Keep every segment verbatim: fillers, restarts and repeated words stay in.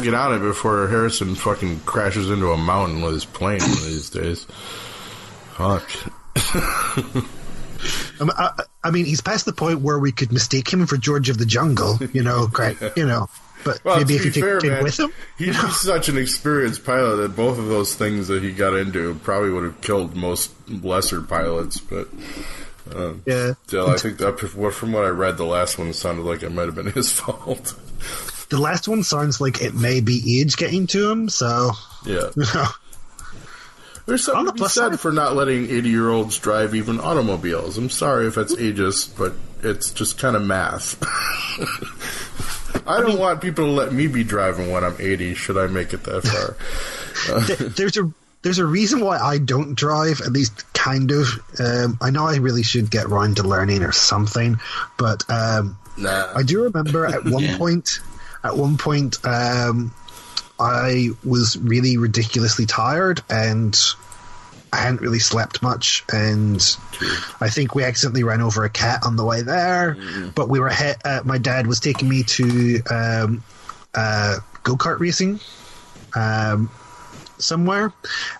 better get out of it before Harrison fucking crashes into a mountain with his plane one of these days. Fuck. um, I, I mean, he's past the point where we could mistake him for George of the Jungle, you know, great, yeah. you know. But well, maybe if you take him with him? He, you know? He's such an experienced pilot that both of those things that he got into probably would have killed most lesser pilots, but... Um, yeah. Still, I think that, from what I read, the last one sounded like it might have been his fault. The last one sounds like it may be age getting to him, so... Yeah. You know. There's something to be said for not letting eighty-year-olds drive even automobiles. I'm sorry if that's ageist, but it's just kind of math. I, I don't mean, want people to let me be driving when I'm eighty, should I make it that far. Uh, there's a there's a reason why I don't drive, at least kind of. Um, I know I really should get round to learning or something, but um, nah. I do remember at one yeah. point, at one point um, I was really ridiculously tired and I hadn't really slept much, and I think we accidentally ran over a cat on the way there. Mm. But we were hit, uh, my dad was taking me to um, uh, go-kart racing um, somewhere,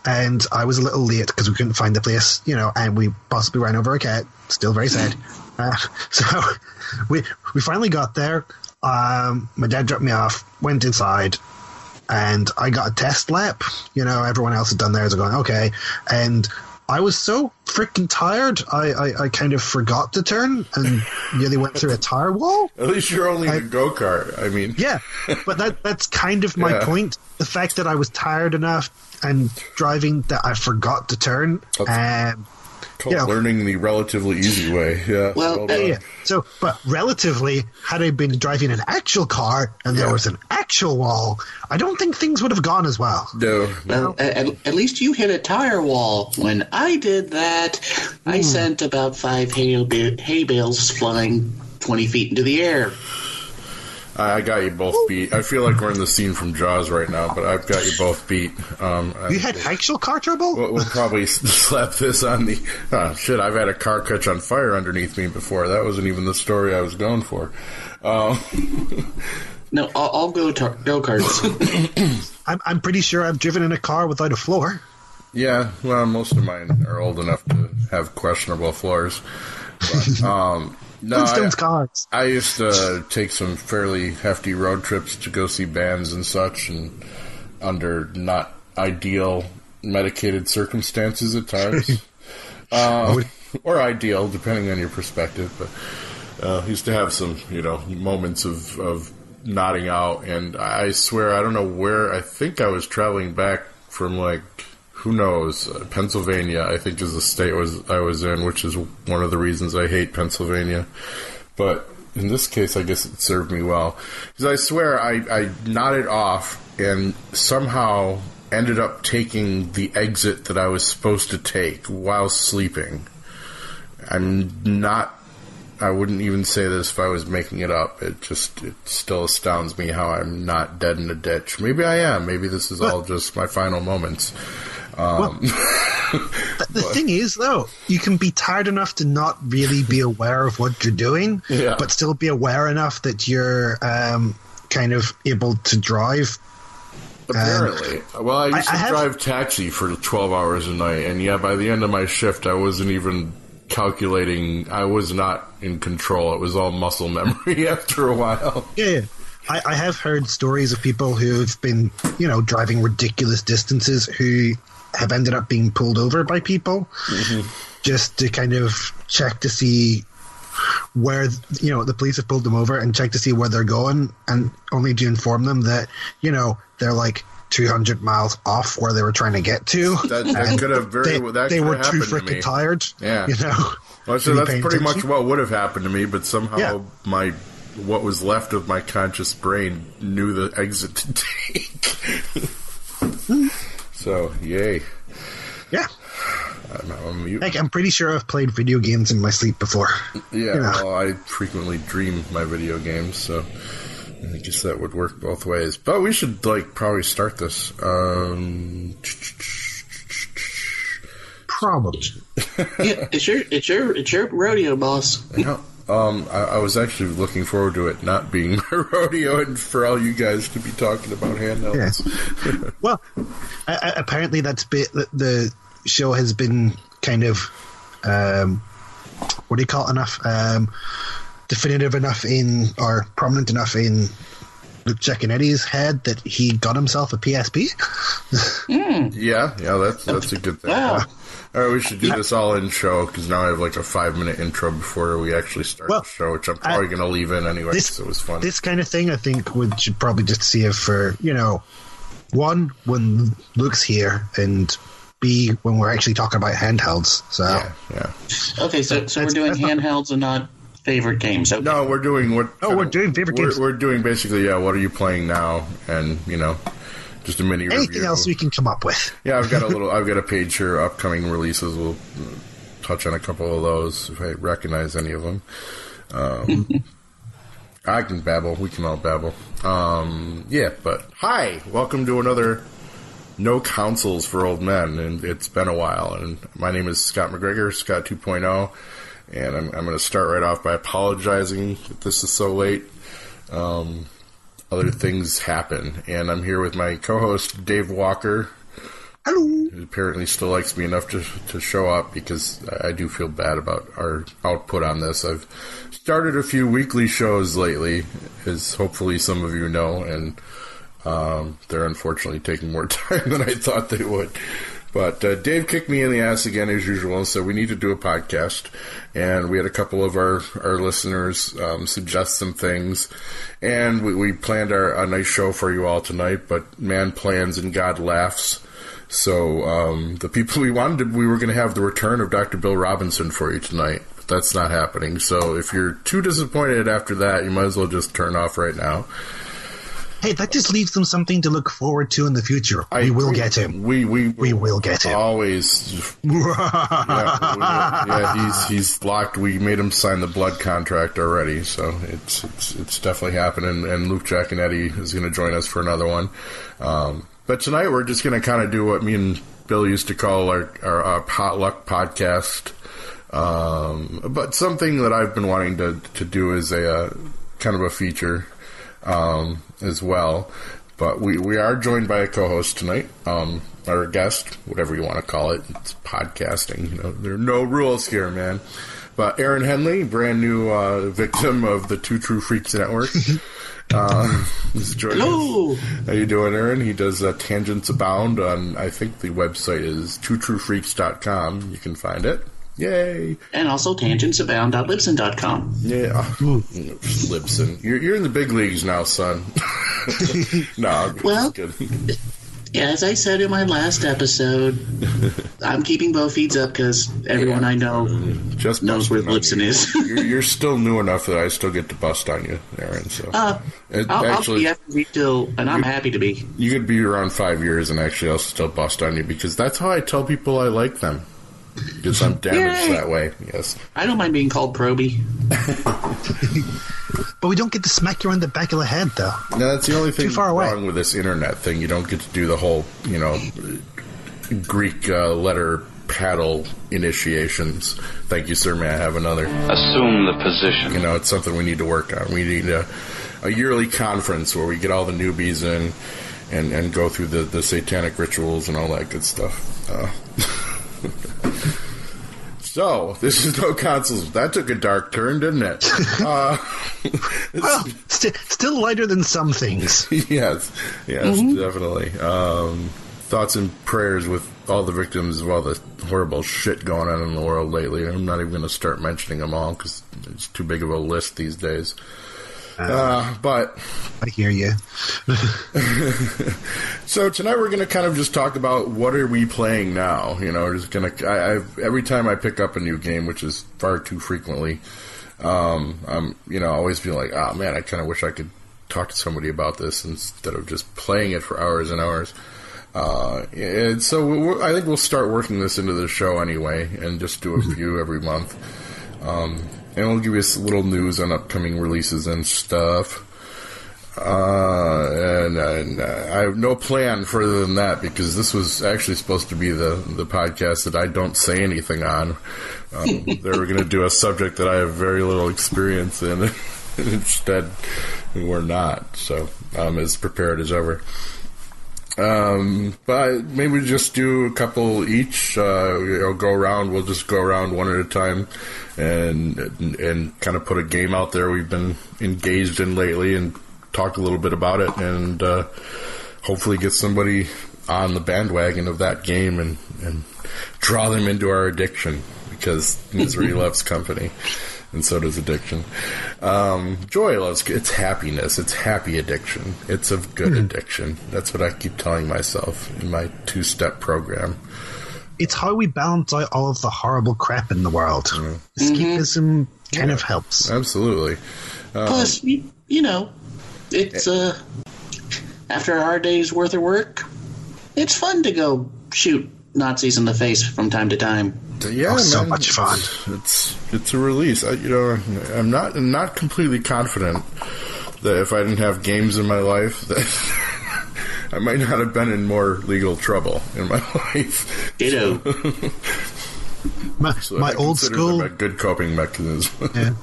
and I was a little late because we couldn't find the place, you know, and we possibly ran over a cat. Still very sad. uh, so we we finally got there. Um, my dad dropped me off, went inside. And I got a test lap. You know, everyone else had done theirs. I'm going, okay. And I was so freaking tired, I, I, I kind of forgot to turn and nearly went through a tire wall. At least you're only I, in a go-kart. I mean... Yeah, but that that's kind of my yeah. point. The fact that I was tired enough and driving that I forgot to turn. That's um, called you know, learning the relatively easy way. Yeah. Well, well uh, yeah. So, but relatively, had I been driving an actual car and yeah. there was an actual wall... I don't think things would have gone as well. No. Well, at, at least you hit a tire wall. When I did that, mm. I sent about five hay, hay bales flying twenty feet into the air. I got you both beat. I feel like we're in the scene from Jaws right now, but I've got you both beat. Um, you I, had actual car trouble? We'll, we'll probably slap this on the... Oh, shit, I've had a car catch on fire underneath me before. That wasn't even the story I was going for. Um... No, I'll, I'll go tar- go karts. I'm I'm pretty sure I've driven in a car without a floor. Yeah, well, most of mine are old enough to have questionable floors. But, um, no, I, cars. I used to take some fairly hefty road trips to go see bands and such, and under not ideal medicated circumstances at times, uh, or ideal depending on your perspective. But uh, used to have some, you know, moments of. of nodding out, and I swear I don't know where. I think I was traveling back from, like, who knows, Pennsylvania, I think, is the state was I was in, which is one of the reasons I hate Pennsylvania, but in this case I guess it served me well, because I swear I, I nodded off and somehow ended up taking the exit that I was supposed to take while sleeping. I'm not I wouldn't even say this if I was making it up. It just, it still astounds me how I'm not dead in a ditch. Maybe I am. Maybe this is but, all just my final moments. Um, well, the but. thing is, though, you can be tired enough to not really be aware of what you're doing, yeah. but still be aware enough that you're um, kind of able to drive. Apparently. Um, well, I used I, to I drive have... taxi for twelve hours a night, and yeah, by the end of my shift, I wasn't even... calculating. I was not in control. It was all muscle memory after a while. Yeah, I, I have heard stories of people who've been, you know, driving ridiculous distances who have ended up being pulled over by people mm-hmm. just to kind of check to see where, you know, the police have pulled them over and check to see where they're going, and only to inform them that, you know, they're like two hundred miles off where they were trying to get to. That, that could have very. They, that they were too freaking to tired. Yeah, you know. Well, so that's pretty attention? much what would have happened to me. But somehow yeah. my what was left of my conscious brain knew the exit to take. So yay. Yeah. I'm, I'm, like, I'm pretty sure I've played video games in my sleep before. Yeah. You know? Well, I frequently dream my video games, so. I guess that would work both ways. But we should, like, probably start this. Um... Probably. Yeah, it's your, it's your, it's your rodeo, boss. Yeah. Um, I, I was actually looking forward to it not being my rodeo and for all you guys to be talking about handhelds. Yeah. Well, I, I, apparently that's been, the, the show has been kind of, um, what do you call it enough? Um, definitive enough in, or prominent enough in Luke Jack and Eddie's head that he got himself a P S P. Mm. Yeah, yeah, that's, that's a good thing. Yeah. All right, we should do this all in show because now I have like a five minute intro before we actually start well, the show, which I'm probably going to leave in anyway because it was fun. This kind of thing, I think, we should probably just see if for, you know, one, when Luke's here, and B, when we're actually talking about handhelds. So, yeah. yeah. Okay, so, so we're doing handhelds and not favorite games. Okay. No, we're doing what. Oh, we're doing favorite we're, games. We're doing basically, yeah, what are you playing now? And, you know. Just a mini Anything review. Else we can come up with. Yeah, I've got a little. I've got a page here. Upcoming releases. We'll touch on a couple of those if I recognize any of them. Um, I can babble. We can all babble. Um, yeah, but hi, welcome to another No Counsels for Old Men, and it's been a while. And my name is Scott McGregor, Scott two point oh, and I'm, I'm going to start right off by apologizing that this is so late. Um, Other things happen, and I'm here with my co-host Dave Walker. Hello. Who apparently still likes me enough to to show up because I do feel bad about our output on this. I've started a few weekly shows lately, as hopefully some of you know, and um, they're unfortunately taking more time than I thought they would. But uh, Dave kicked me in the ass again, as usual, so we need to do a podcast. And we had a couple of our, our listeners um, suggest some things. And we, we planned our, a nice show for you all tonight, but man plans and God laughs. So um, the people we wanted, we were going to have the return of Doctor Bill Robinson for you tonight. But that's not happening. So if you're too disappointed after that, you might as well just turn off right now. Hey, that just leaves them something to look forward to in the future. I, we will we, get him. We we we will get him. Always. yeah, yeah, he's he's blocked. We made him sign the blood contract already, so it's it's, it's definitely happening. And Luke, Jack, and Eddie is going to join us for another one. Um, but tonight we're just going to kind of do what me and Bill used to call our our, our potluck podcast. Um, but something that I've been wanting to to do is a uh, kind of a feature. Um, as well, but we, we are joined by a co-host tonight, um, or a guest, whatever you want to call it. It's podcasting, you know, there are no rules here, man. But Aaron Henley, brand new uh, victim of the Two True Freaks Network, uh, is joining Hello. Us. How you doing, Aaron? He does uh, Tangents Abound on, I think the website is two true freaks dot com. You can find it. Yay! And also tangents abound dot lipson dot com. Yeah. Ooh. Lipson. You're, you're in the big leagues now, son. No. Well, as I said in my last episode, I'm keeping both feeds up because everyone yeah. I know just knows where Lipson is. you're, you're still new enough that I still get to bust on you, Aaron. So uh, it, I'll, actually, I'll be still, and you, I'm happy to be. You could be around five years and actually I'll still bust on you because that's how I tell people I like them. Because I'm damaged Yay. That way, yes. I don't mind being called Proby. But we don't get to smack you on the back of the head, though. No, that's the only thing wrong away. With this internet thing. You don't get to do the whole, you know, Greek uh, letter paddle initiations. Thank you, sir. May I have another? Assume the position. You know, it's something we need to work on. We need a, a yearly conference where we get all the newbies in and, and go through the, the satanic rituals and all that good stuff. Uh So, this is No Consoles. That took a dark turn, didn't it? Uh, well, st- still lighter than some things. yes, yes, mm-hmm. definitely. Um, thoughts and prayers with all the victims of all the horrible shit going on in the world lately. I'm not even going to start mentioning them all because it's too big of a list these days. Uh, but I hear you. So tonight we're going to kind of just talk about what are we playing now. You know, we're just going to. I I've, every time I pick up a new game, which is far too frequently, um, I'm you know always feel like, oh man, I kind of wish I could talk to somebody about this instead of just playing it for hours and hours. Uh, and so we'll, I think we'll start working this into the show anyway, and just do a few every month. Um, And we'll give you a little news on upcoming releases and stuff. Uh, and, and I have no plan further than that, because this was actually supposed to be the, the podcast that I don't say anything on. Um, they were going to do a subject that I have very little experience in, and instead we're not. So I'm as prepared as ever. Um, but maybe we just do a couple each. Uh, you know, go around. We'll just go around one at a time, and, and and kind of put a game out there we've been engaged in lately, and talk a little bit about it, and uh, hopefully get somebody on the bandwagon of that game, and, and draw them into our addiction, because misery loves company, and so does addiction. Um, joy loves... It's happiness. It's happy addiction. It's a good mm. addiction. That's what I keep telling myself in my two-step program. It's how we balance out all of the horrible crap in the world. Mm. Escapism mm-hmm. kind yeah, of helps. Absolutely. Um, Plus, you, you know, it's... Uh, after our day's worth of work, it's fun to go shoot Nazis in the face from time to time. Yeah, oh, so man, much fun. It's it's, it's a release. I, you know, I'm not I'm not completely confident that if I didn't have games in my life, that I might not have been in more legal trouble in my life. Ditto. So, my so my I old school, a good coping mechanism. Yeah.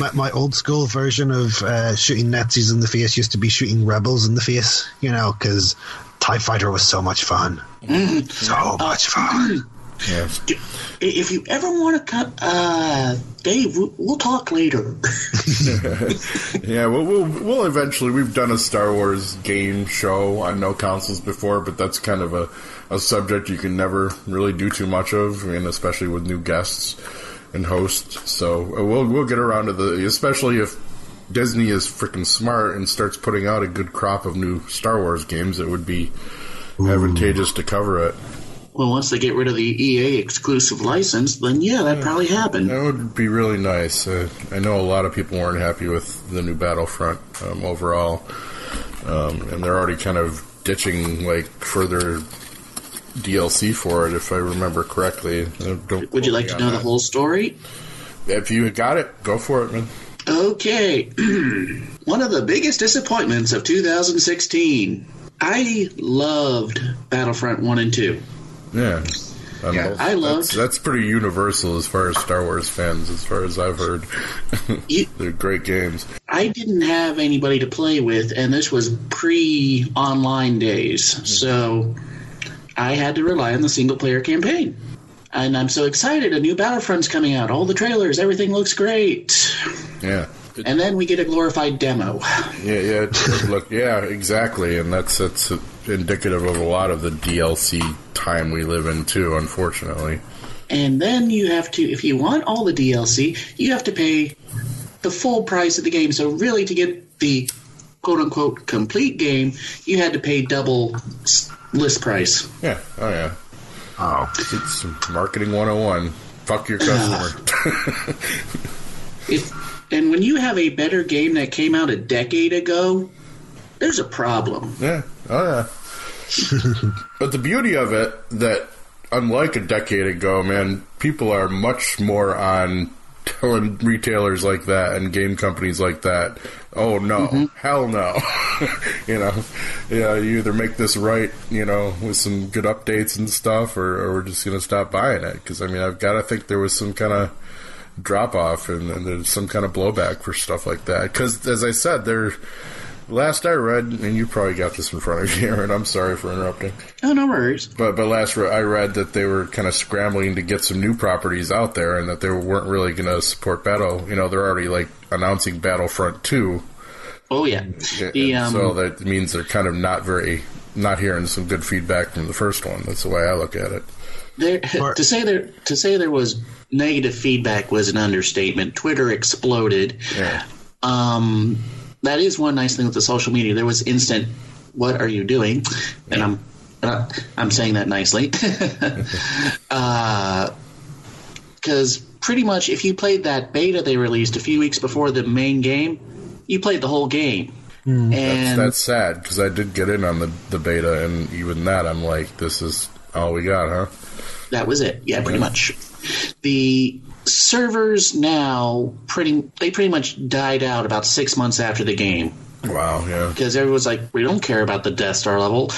My, my old school version of uh, shooting Nazis in the face used to be shooting rebels in the face, you know, because TIE Fighter was so much fun. Mm-hmm. So much fun. Yeah. If you ever want to cut, uh, Dave, we'll talk later. Yeah, well, we'll we'll eventually. We've done a Star Wars game show on no consoles before, but that's kind of a, a subject you can never really do too much of, and especially with new guests and hosts. So we'll we'll get around to the, especially if Disney is freaking smart and starts putting out a good crop of new Star Wars games, it would be Ooh. advantageous to cover it. Well, once they get rid of the E A exclusive license, then yeah, that yeah, probably happened. That would be really nice. Uh, I know a lot of people weren't happy with the new Battlefront um, overall, um, and they're already kind of ditching like further D L C for it, if I remember correctly. Don't would you like to know that. the whole story? If you got it, go for it, man. Okay. One of the biggest disappointments of two thousand sixteen. I loved Battlefront one and two. Yeah, I, yeah, know, I loved. That's, that's pretty universal as far as Star Wars fans, as far as I've heard. You, they're great games. I didn't have anybody to play with, and this was pre-online days, so I had to rely on the single-player campaign. And I'm so excited. A new Battlefront's coming out. All the trailers, everything looks great. Yeah. And then we get a glorified demo. Yeah, yeah. It, look, yeah, exactly. And that's that's indicative of a lot of the D L C time we live in, too, unfortunately. And then you have to, if you want all the D L C, you have to pay the full price of the game. So really, to get the quote-unquote complete game, you had to pay double list price. Yeah, oh yeah. Oh. It's marketing one oh one. Fuck your customer. Uh, it, and when you have a better game that came out a decade ago, there's a problem. Yeah, oh yeah. But the beauty of it, that unlike a decade ago, man, people are much more on telling retailers like that and game companies like that, oh no, mm-hmm. hell no. You know, yeah, you either make this right, you know, with some good updates and stuff, or, or we're just going to stop buying it. Because, I mean, I've got to think there was some kind of drop-off and, and there's some kind of blowback for stuff like that. Because, as I said, there, last I read, and you probably got this in front of you, Aaron, I'm sorry for interrupting. Oh, no worries. But, but last re- I read that they were kind of scrambling to get some new properties out there, and that they weren't really going to support Battle. You know, they're already, like, announcing Battlefront two. Oh, yeah. The, um, so that means they're kind of not very, not hearing some good feedback from the first one. That's the way I look at it. There, to say there, to say there was negative feedback was an understatement. Twitter exploded. Yeah. Um, that is one nice thing with the social media. There was instant, what are you doing? And I'm, uh, I'm saying that nicely. uh, because pretty much if you played that beta they released a few weeks before the main game, you played the whole game. Mm. And that's, that's sad, because I did get in on the, the beta, and even that, I'm like, this is all we got, huh? That was it. Yeah, pretty yeah. much. The servers now, pretty they pretty much died out about six months after the game. Wow, yeah. Because everyone's like, we don't care about the Death Star level.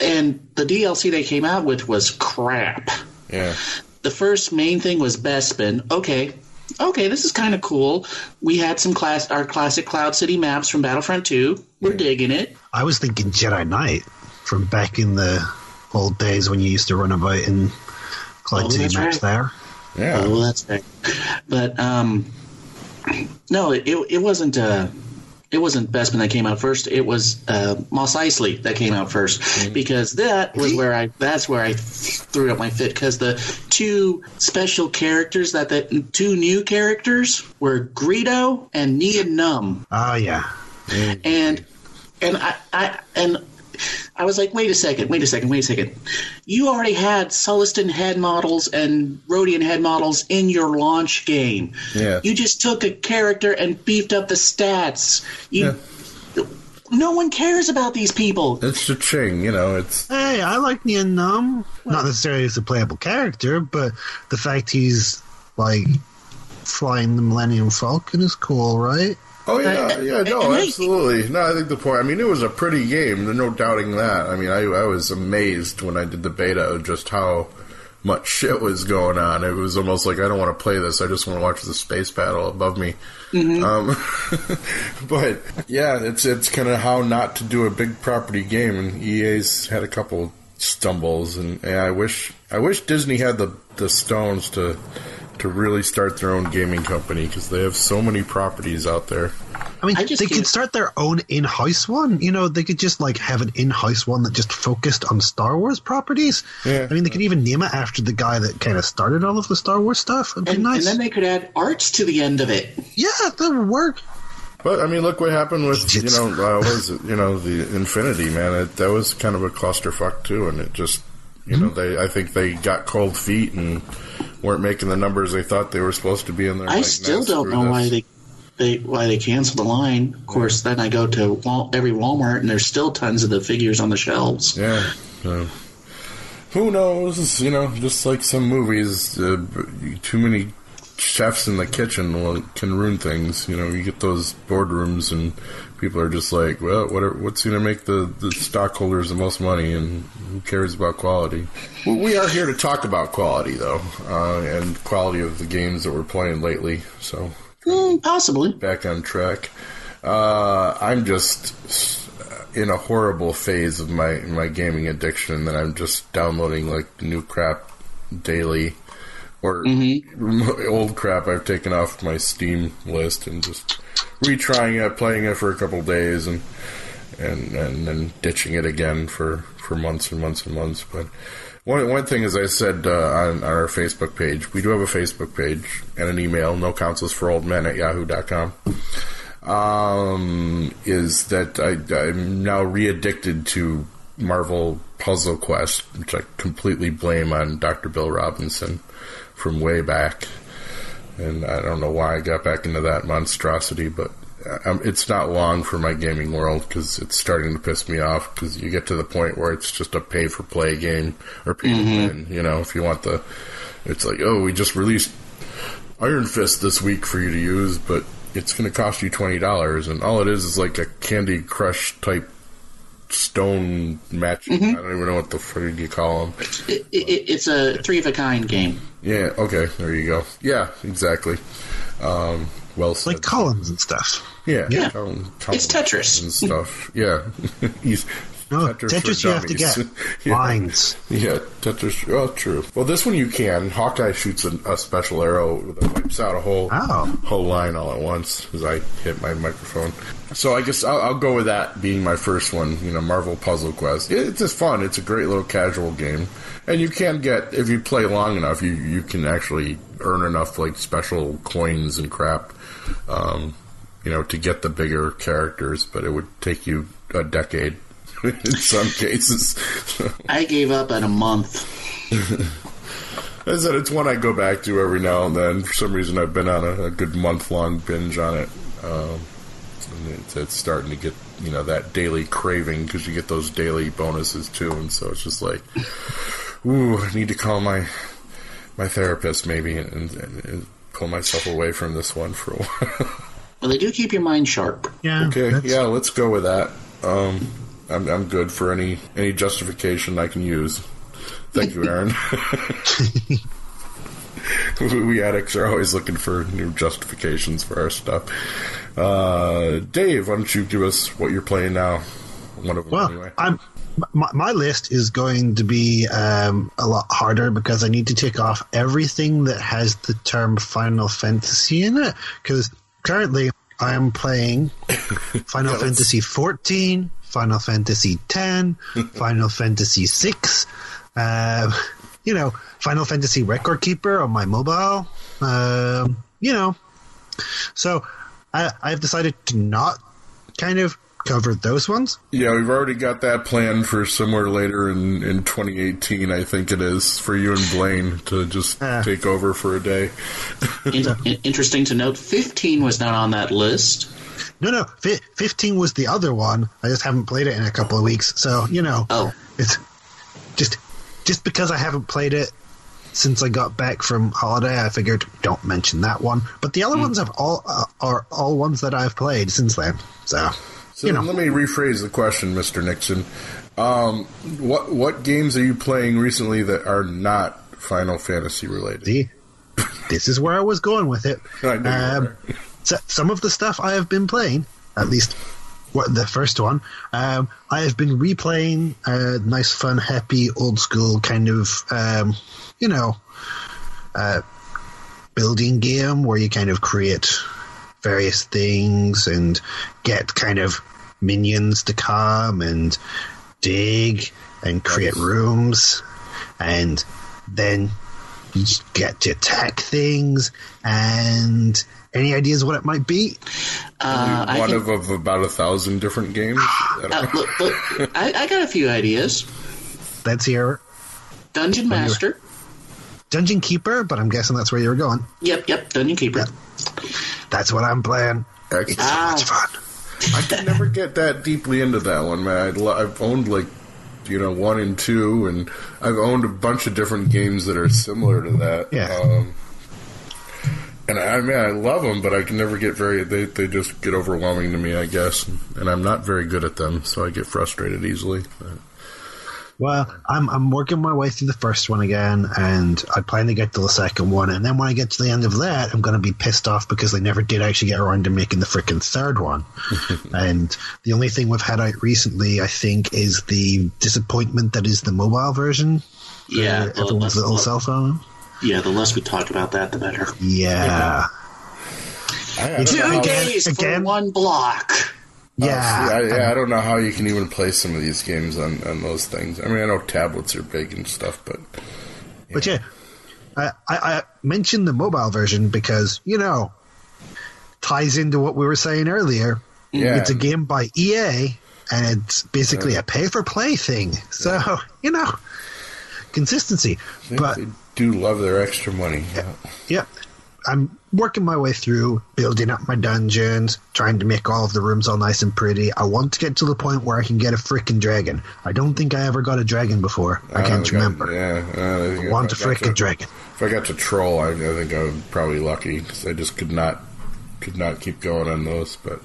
And the D L C they came out with was crap. Yeah. The first main thing was Bespin. Okay. Okay, this is kind of cool. We had some class, our classic Cloud City maps from Battlefront two. We're yeah. digging it. I was thinking Jedi Knight from back in the old days when you used to run about in Cloud oh, City maps right. there. Yeah. Oh, that's right. But um, no, it it wasn't uh, it wasn't Bespin that came out first. It was uh, Mos Eisley that came out first mm-hmm. because that was where I that's where I threw up my fit because the two special characters that the two new characters were Greedo and Nien Nunb. Oh yeah. Mm-hmm. And and I, I and. I was like, wait a second, wait a second, wait a second. You already had Sullistan head models and Rodian head models in your launch game. Yeah. You just took a character and beefed up the stats. You, yeah. No one cares about these people. It's cha-ching, you know. It's hey, I like Nien Nunb. Well, not necessarily as a playable character, but the fact he's, like, flying the Millennium Falcon is cool, right? Oh, yeah, yeah, no, absolutely. No, I think the point, I mean, it was a pretty game, no doubting that. I mean, I, I was amazed when I did the beta of just how much shit was going on. It was almost like, I don't want to play this, I just want to watch the space battle above me. Mm-hmm. Um, but, yeah, it's it's kind of how not to do a big property game, and E A's had a couple stumbles, and, and I wish I wish Disney had the, the stones to... to really start their own gaming company because they have so many properties out there. I mean, I they could start their own in-house one. You know, they could just like have an in-house one that just focused on Star Wars properties. Yeah. I mean, they could even name it after the guy that kind of started all of the Star Wars stuff. It'd and, be nice. And then they could add arts to the end of it. Yeah, that would work. But I mean, look what happened with you know uh, what is it? You know the Infinity man. It, that was kind of a clusterfuck too, and it just you mm-hmm. know they I think they got cold feet and. Weren't making the numbers they thought they were supposed to be in there. I like, still no, don't know this. why they, they why they canceled the line. Of course, yeah. then I go to Wal- every Walmart and there's still tons of the figures on the shelves. Yeah. So, who knows? You know, just like some movies, uh, too many chefs in the kitchen will, can ruin things. You know, you get those boardrooms and people are just like, well, what are, what's going to make the, the stockholders the most money, and who cares about quality? Well, we are here to talk about quality, though, uh, and quality of the games that we're playing lately. So, mm, possibly back on track. Uh, I'm just in a horrible phase of my my gaming addiction that I'm just downloading like new crap daily, or mm-hmm. old crap I've taken off my Steam list and just. Retrying it, playing it for a couple days, and and and then ditching it again for, for months and months and months. But one one thing, as I said uh, on, on our Facebook page, we do have a Facebook page and an email, no counsels for old men at yahoo dot com, um, is that I, I'm now re-addicted to Marvel Puzzle Quest, which I completely blame on Doctor Bill Robinson from way back. And I don't know why I got back into that monstrosity, but it's not long for my gaming world because it's starting to piss me off because you get to the point where it's just a pay-for-play game or pay-to-win. Mm-hmm. You know, if you want the... It's like, oh, we just released Iron Fist this week for you to use, but it's going to cost you twenty dollars. And all it is is like a Candy Crush-type stone match. Mm-hmm. I don't even know what the frick you call them. It, it, it's a three-of-a-kind game. Yeah, okay, there you go. Yeah, exactly. Um, well said. Like columns and stuff. Yeah. yeah. Column, columns it's Tetris. And stuff. Yeah. He's, no, Tetris, Tetris you have to get. yeah. Lines. Yeah, Tetris. Oh, true. Well, this one you can. Hawkeye shoots a, a special arrow that wipes out a whole, oh. whole line all at once as I hit my microphone. So I guess I'll, I'll go with that being my first one, you know, Marvel Puzzle Quest. It, it's just fun. It's a great little casual game. And you can get, if you play long enough, you, you can actually earn enough, like, special coins and crap, um, you know, to get the bigger characters, but it would take you a decade in some cases. I gave up at a month. I said it's one I go back to every now and then. For some reason, I've been on a, a good month-long binge on it. Um, and it's, it's starting to get, you know, that daily craving because you get those daily bonuses, too, and so it's just like... Ooh, I need to call my my therapist maybe and, and, and pull myself away from this one for a while. Well, they do keep your mind sharp. Yeah. Okay. That's... Yeah. Let's go with that. Um, I'm I'm good for any any justification I can use. Thank you, Aaron. We addicts are always looking for new justifications for our stuff. Uh, Dave, why don't you give us what you're playing now? One of them, well, anyway. I'm. My, my list is going to be um, a lot harder because I need to take off everything that has the term Final Fantasy in it. Because currently I am playing Final yeah, Fantasy fourteen, Final Fantasy ten, Final Fantasy six, uh, you know, Final Fantasy Record Keeper on my mobile, uh, you know. So I, I've decided to not kind of covered those ones. Yeah, we've already got that planned for somewhere later in, in twenty eighteen, I think it is, for you and Blaine to just uh, take over for a day. in, in, interesting to note, fifteen was not on that list. No, no, fi- fifteen was the other one. I just haven't played it in a couple of weeks, so, you know. Oh. It's just, just because I haven't played it since I got back from holiday, I figured don't mention that one. But the other mm. ones have all uh, are all ones that I've played since then, so... So you know. Let me rephrase the question, Mister Nixon. Um, what what games are you playing recently that are not Final Fantasy related? See, this is where I was going with it. I know um, so, some of the stuff I have been playing, at least what the first one, um, I have been replaying a nice, fun, happy, old school kind of, um, you know, uh, building game where you kind of create various things and get kind of minions to come and dig and create rooms, and then you get to attack things. And any ideas what it might be? Uh, One I think, of, of about a thousand different games. I, uh, look, look, I, I got a few ideas. Let's hear. Dungeon Master. Dungeon Keeper, but I'm guessing that's where you were going. Yep, yep, Dungeon Keeper. Yep. That's what I'm playing. It's ah. so much fun. I can never get that deeply into that one, man. I'd lo- I've owned, like, you know, one and two, and I've owned a bunch of different games that are similar to that. Yeah. Um, and, I, I mean, I love them, but I can never get very... They, they just get overwhelming to me, I guess. And I'm not very good at them, so I get frustrated easily. But. Well, I'm I'm working my way through the first one again, and I plan to get to the second one. And then when I get to the end of that, I'm going to be pissed off because they never did actually get around to making the freaking third one. And the only thing we've had out recently, I think, is the disappointment that is the mobile version. Yeah. The, everyone's little cell phone. Yeah, the less we talk about that, the better. Yeah. yeah. Two days again, for one block. Yeah, uh, see, I, yeah, I don't know how you can even play some of these games on, on those things. I mean, I know tablets are big and stuff, but... Yeah. But yeah, I, I mentioned the mobile version because, you know, ties into what we were saying earlier. Yeah. It's a game by E A, and it's basically yeah. a pay-for-play thing. So, yeah. you know, consistency. They, but they do love their extra money. Yeah. yeah. I'm working my way through, building up my dungeons, trying to make all of the rooms all nice and pretty. I want to get to the point where I can get a freaking dragon. I don't think I ever got a dragon before. I can't uh, remember. Yeah, uh, I want I a freaking dragon. If I got to troll, I, I think I was probably lucky because I just could not, could not keep going on those. But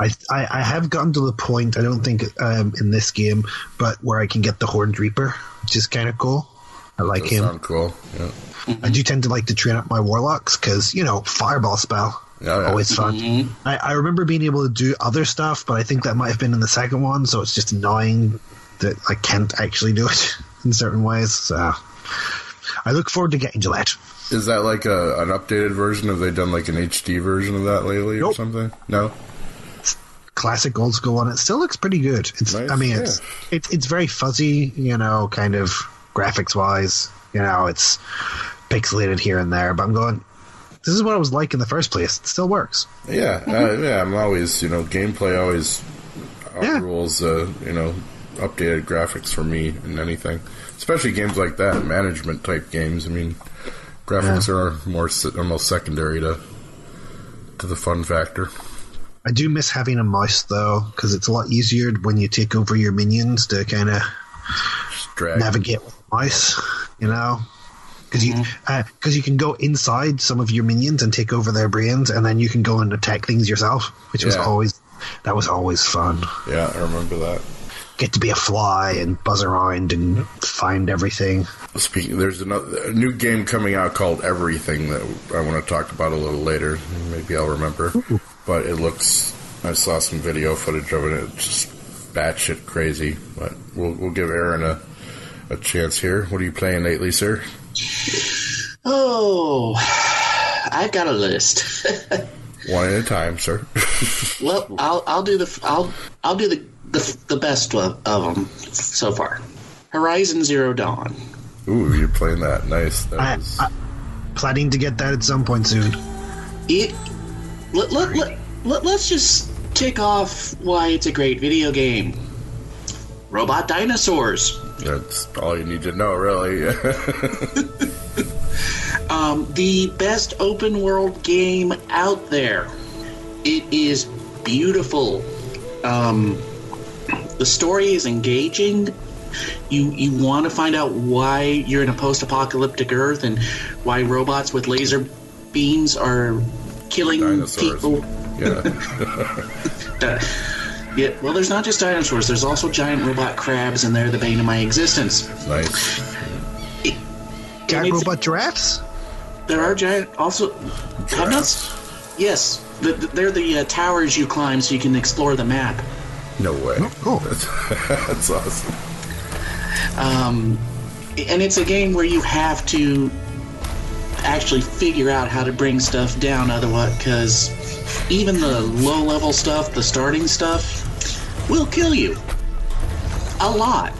I, I, I have gotten to the point. I don't think um, in this game, but where I can get the Horde Reaper, which is kind of cool. I like Those him. Sound cool. Yeah. Mm-hmm. I do tend to like to train up my warlocks because, you know, fireball spell. Yeah, yeah. Always fun. Mm-hmm. I, I remember being able to do other stuff, but I think that might have been in the second one, so it's just annoying that I can't actually do it in certain ways. So I look forward to getting to that. Is that like a, an updated version? Have they done like an H D version of that lately nope. or something? No? Classic old school one. It still looks pretty good. It's, nice. I mean, yeah. it's, it's, it's very fuzzy, you know, kind of... graphics-wise, you know, it's pixelated here and there, but I'm going, this is what I was like in the first place. It still works. Yeah, uh, yeah. I'm always, you know, gameplay always yeah. rules, uh, you know, updated graphics for me in anything. Especially games like that, management-type games. I mean, graphics yeah. are more almost secondary to to the fun factor. I do miss having a mouse, though, because it's a lot easier when you take over your minions to kind of navigate with mice, you know. because mm-hmm. you uh, cause you can go inside some of your minions and take over their brains, and then you can go and attack things yourself, which yeah. was always that was always fun. Yeah, I remember that. Get to be a fly and buzz around and find everything. Speaking, there's another a new game coming out called Everything that I want to talk about a little later. Maybe I'll remember. Ooh. But it looks. I saw some video footage of it. It's just batshit crazy. But we'll we'll give Aaron a a chance here. What are you playing lately, sir? Oh, I've got a list. One at a time, sir. Well, I'll I'll do the I'll I'll do the. The, the best of, of them so far. Horizon Zero Dawn. Ooh, you're playing that. Nice. That I, was... I, planning to get that at some point soon. It, let, let, let, let, let's just kick off why it's a great video game. Robot dinosaurs. That's all you need to know, really. um, the best open world game out there. It is beautiful. Um... The story is engaging. You you want to find out why you're in a post-apocalyptic Earth and why robots with laser beams are killing dinosaurs. People. Yeah. yeah. Well, there's not just dinosaurs. There's also giant robot crabs, and they're the bane of my existence. Nice. It, giant robot giraffes? There are giant also. Giraffes? Yes. The, the, they're the uh, towers you climb so you can explore the map. No way. Oh, cool. That's, that's awesome. Um, and it's a game where you have to actually figure out how to bring stuff down, otherwise, because even the low-level stuff, the starting stuff, will kill you. A lot.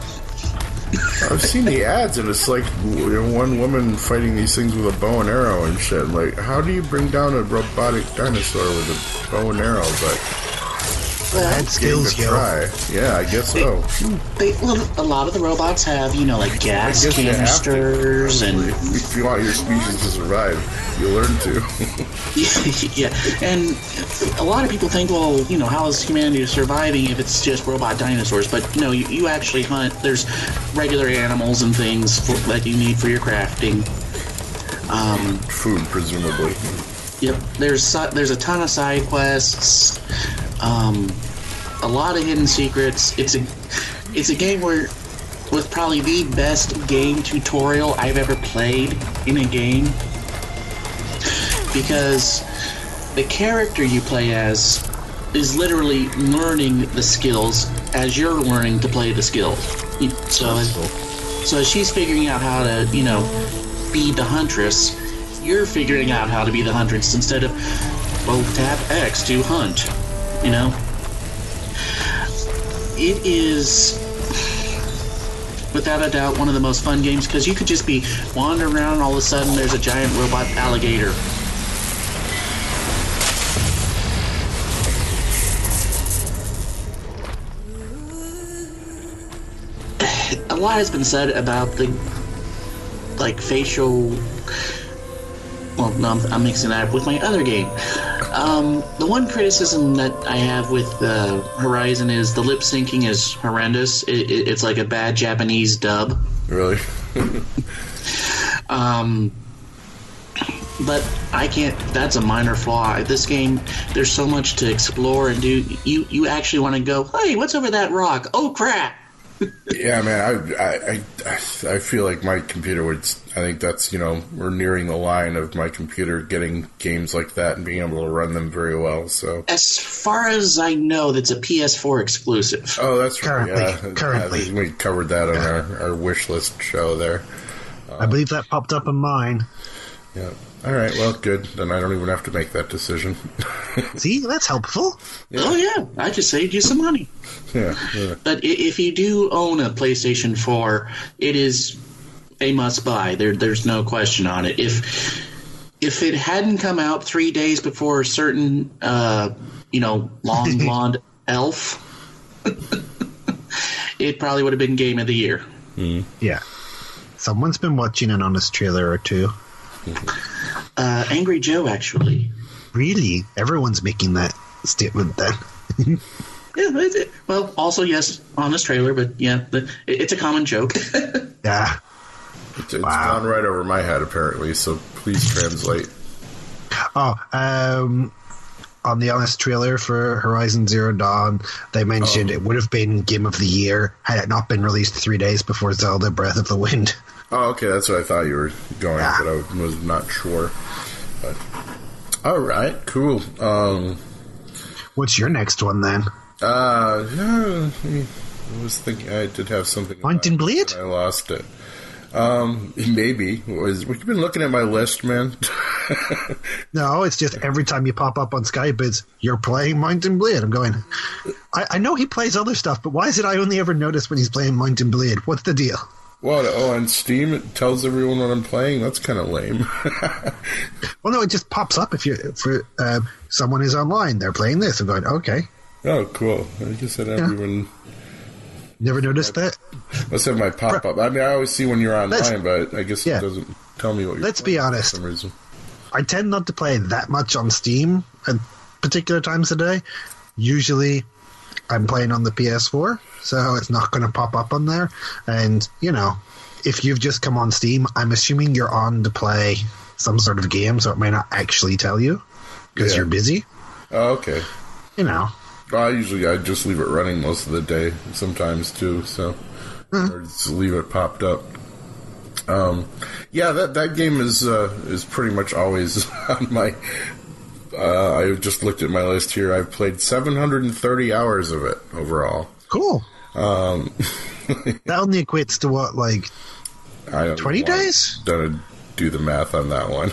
I've seen the ads, and it's like one woman fighting these things with a bow and arrow and shit. Like, how do you bring down a robotic dinosaur with a bow and arrow, but... Well, that skills, yo. Yeah, I guess they, so. They, well, a lot of the robots have, you know, like gas canisters to, and... If you want your species to survive, you learn to. yeah, and a lot of people think, well, you know, how is humanity surviving if it's just robot dinosaurs? But, no, you, you actually hunt. There's regular animals and things for, that you need for your crafting. Um, Food, presumably. Yep, there's, there's a ton of side quests... Um, a lot of hidden secrets. It's a, it's a game where, with probably the best game tutorial I've ever played in a game, because the character you play as is literally learning the skills as you're learning to play the skill. So, as, so as she's figuring out how to, you know, be the huntress, you're figuring out how to be the huntress instead of, well, tap X to hunt. You know, it is without a doubt one of the most fun games because you could just be wandering around and all of a sudden there's a giant robot alligator. A lot has been said about the like facial. Well, no, I'm, I'm mixing that up with my other game. Um, the one criticism that I have with uh, Horizon is the lip syncing is horrendous. It, it, it's like a bad Japanese dub. Really? um, but I can't. That's a minor flaw. This game, there's so much to explore and do. You you actually want to go? Hey, what's over that rock? Oh crap! Yeah, man, I, I, I, I feel like my computer would... I think that's, you know, we're nearing the line of my computer getting games like that and being able to run them very well, so... As far as I know, that's a P S four exclusive. Oh, that's right. Currently, yeah. currently. I think we covered that on yeah. our, our wish list show there. Um, I believe that popped up in mine. Yeah. All right, well, good. Then I don't even have to make that decision. See, that's helpful. Yeah. Oh, yeah. I just saved you some money. Yeah, yeah. But if you do own a PlayStation four, it is a must-buy. There, there's no question on it. If if it hadn't come out three days before a certain, uh, you know, long blonde elf, it probably would have been Game of the Year. Mm. Yeah. Someone's been watching an honest trailer or two. Uh, Angry Joe, actually. Really? Everyone's making that statement then. yeah, well, also, yes, on this trailer, but yeah, it's a common joke. yeah. It's, it's wow. gone right over my head, apparently, so please translate. Oh, um... on the honest trailer for Horizon Zero Dawn, they mentioned um, it would have been Game of the Year had it not been released three days before Zelda Breath of the Wind. Oh, okay, that's what I thought you were going, yeah. but I was not sure. But, all right, cool. Um, What's your next one, then? Uh, yeah, I was thinking I did have something. Mount and Blade? I lost it. Um, maybe. We've been looking at my list, man. No, it's just every time you pop up on Skype, it's, you're playing Mount and Blade. I'm going, I, I know he plays other stuff, but why is it I only ever notice when he's playing Mount and Blade? What's the deal? What? Oh, on Steam it tells everyone what I'm playing? That's kind of lame. Well, no, it just pops up if you for uh, someone is online. They're playing this. I'm going, okay. Oh, cool. I guess that everyone... Yeah. Never noticed that? Let's have my pop-up. I mean, I always see when you're online, let's, but I guess yeah. it doesn't tell me what you're Let's be honest. For some reason. I tend not to play that much on Steam at particular times of day. Usually, I'm playing on the P S four, so it's not going to pop up on there. And, you know, if you've just come on Steam, I'm assuming you're on to play some sort of game, so it may not actually tell you because yeah. you're busy. Oh, okay. You know. I usually I just leave it running most of the day, sometimes too. So, mm-hmm. or just leave it popped up. Um, yeah, that that game is uh, is pretty much always on my. Uh, I just looked at my list here. I've played seven hundred thirty hours of it overall. Cool. Um, that only equates to what, like I don't twenty know, days? Done a, do the math on that one.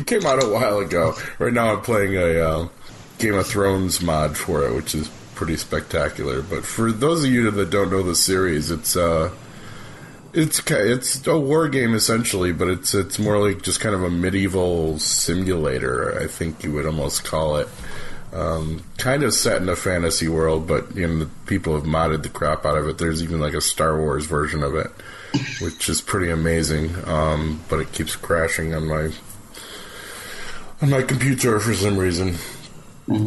It came out a while ago. Right now, I'm playing a. Uh, Game of Thrones mod for it, which is pretty spectacular. But for those of you that don't know the series, it's uh, it's it's a war game essentially, but it's it's more like just kind of a medieval simulator, I think you would almost call it. Um, kind of set in a fantasy world, but you know the people have modded the crap out of it. There's even like a Star Wars version of it, which is pretty amazing. Um, but it keeps crashing on my on my computer for some reason.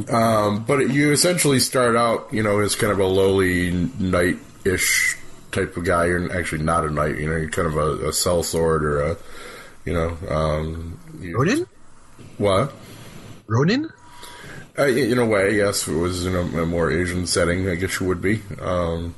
Um, but it, you essentially start out, you know, as kind of a lowly knight-ish type of guy. You're actually not a knight, you know. You're kind of a, a sellsword or a, you know, um, you, Ronin. What? Ronin. Uh, in a way, yes. If it was in a, a more Asian setting, I guess you would be. Um,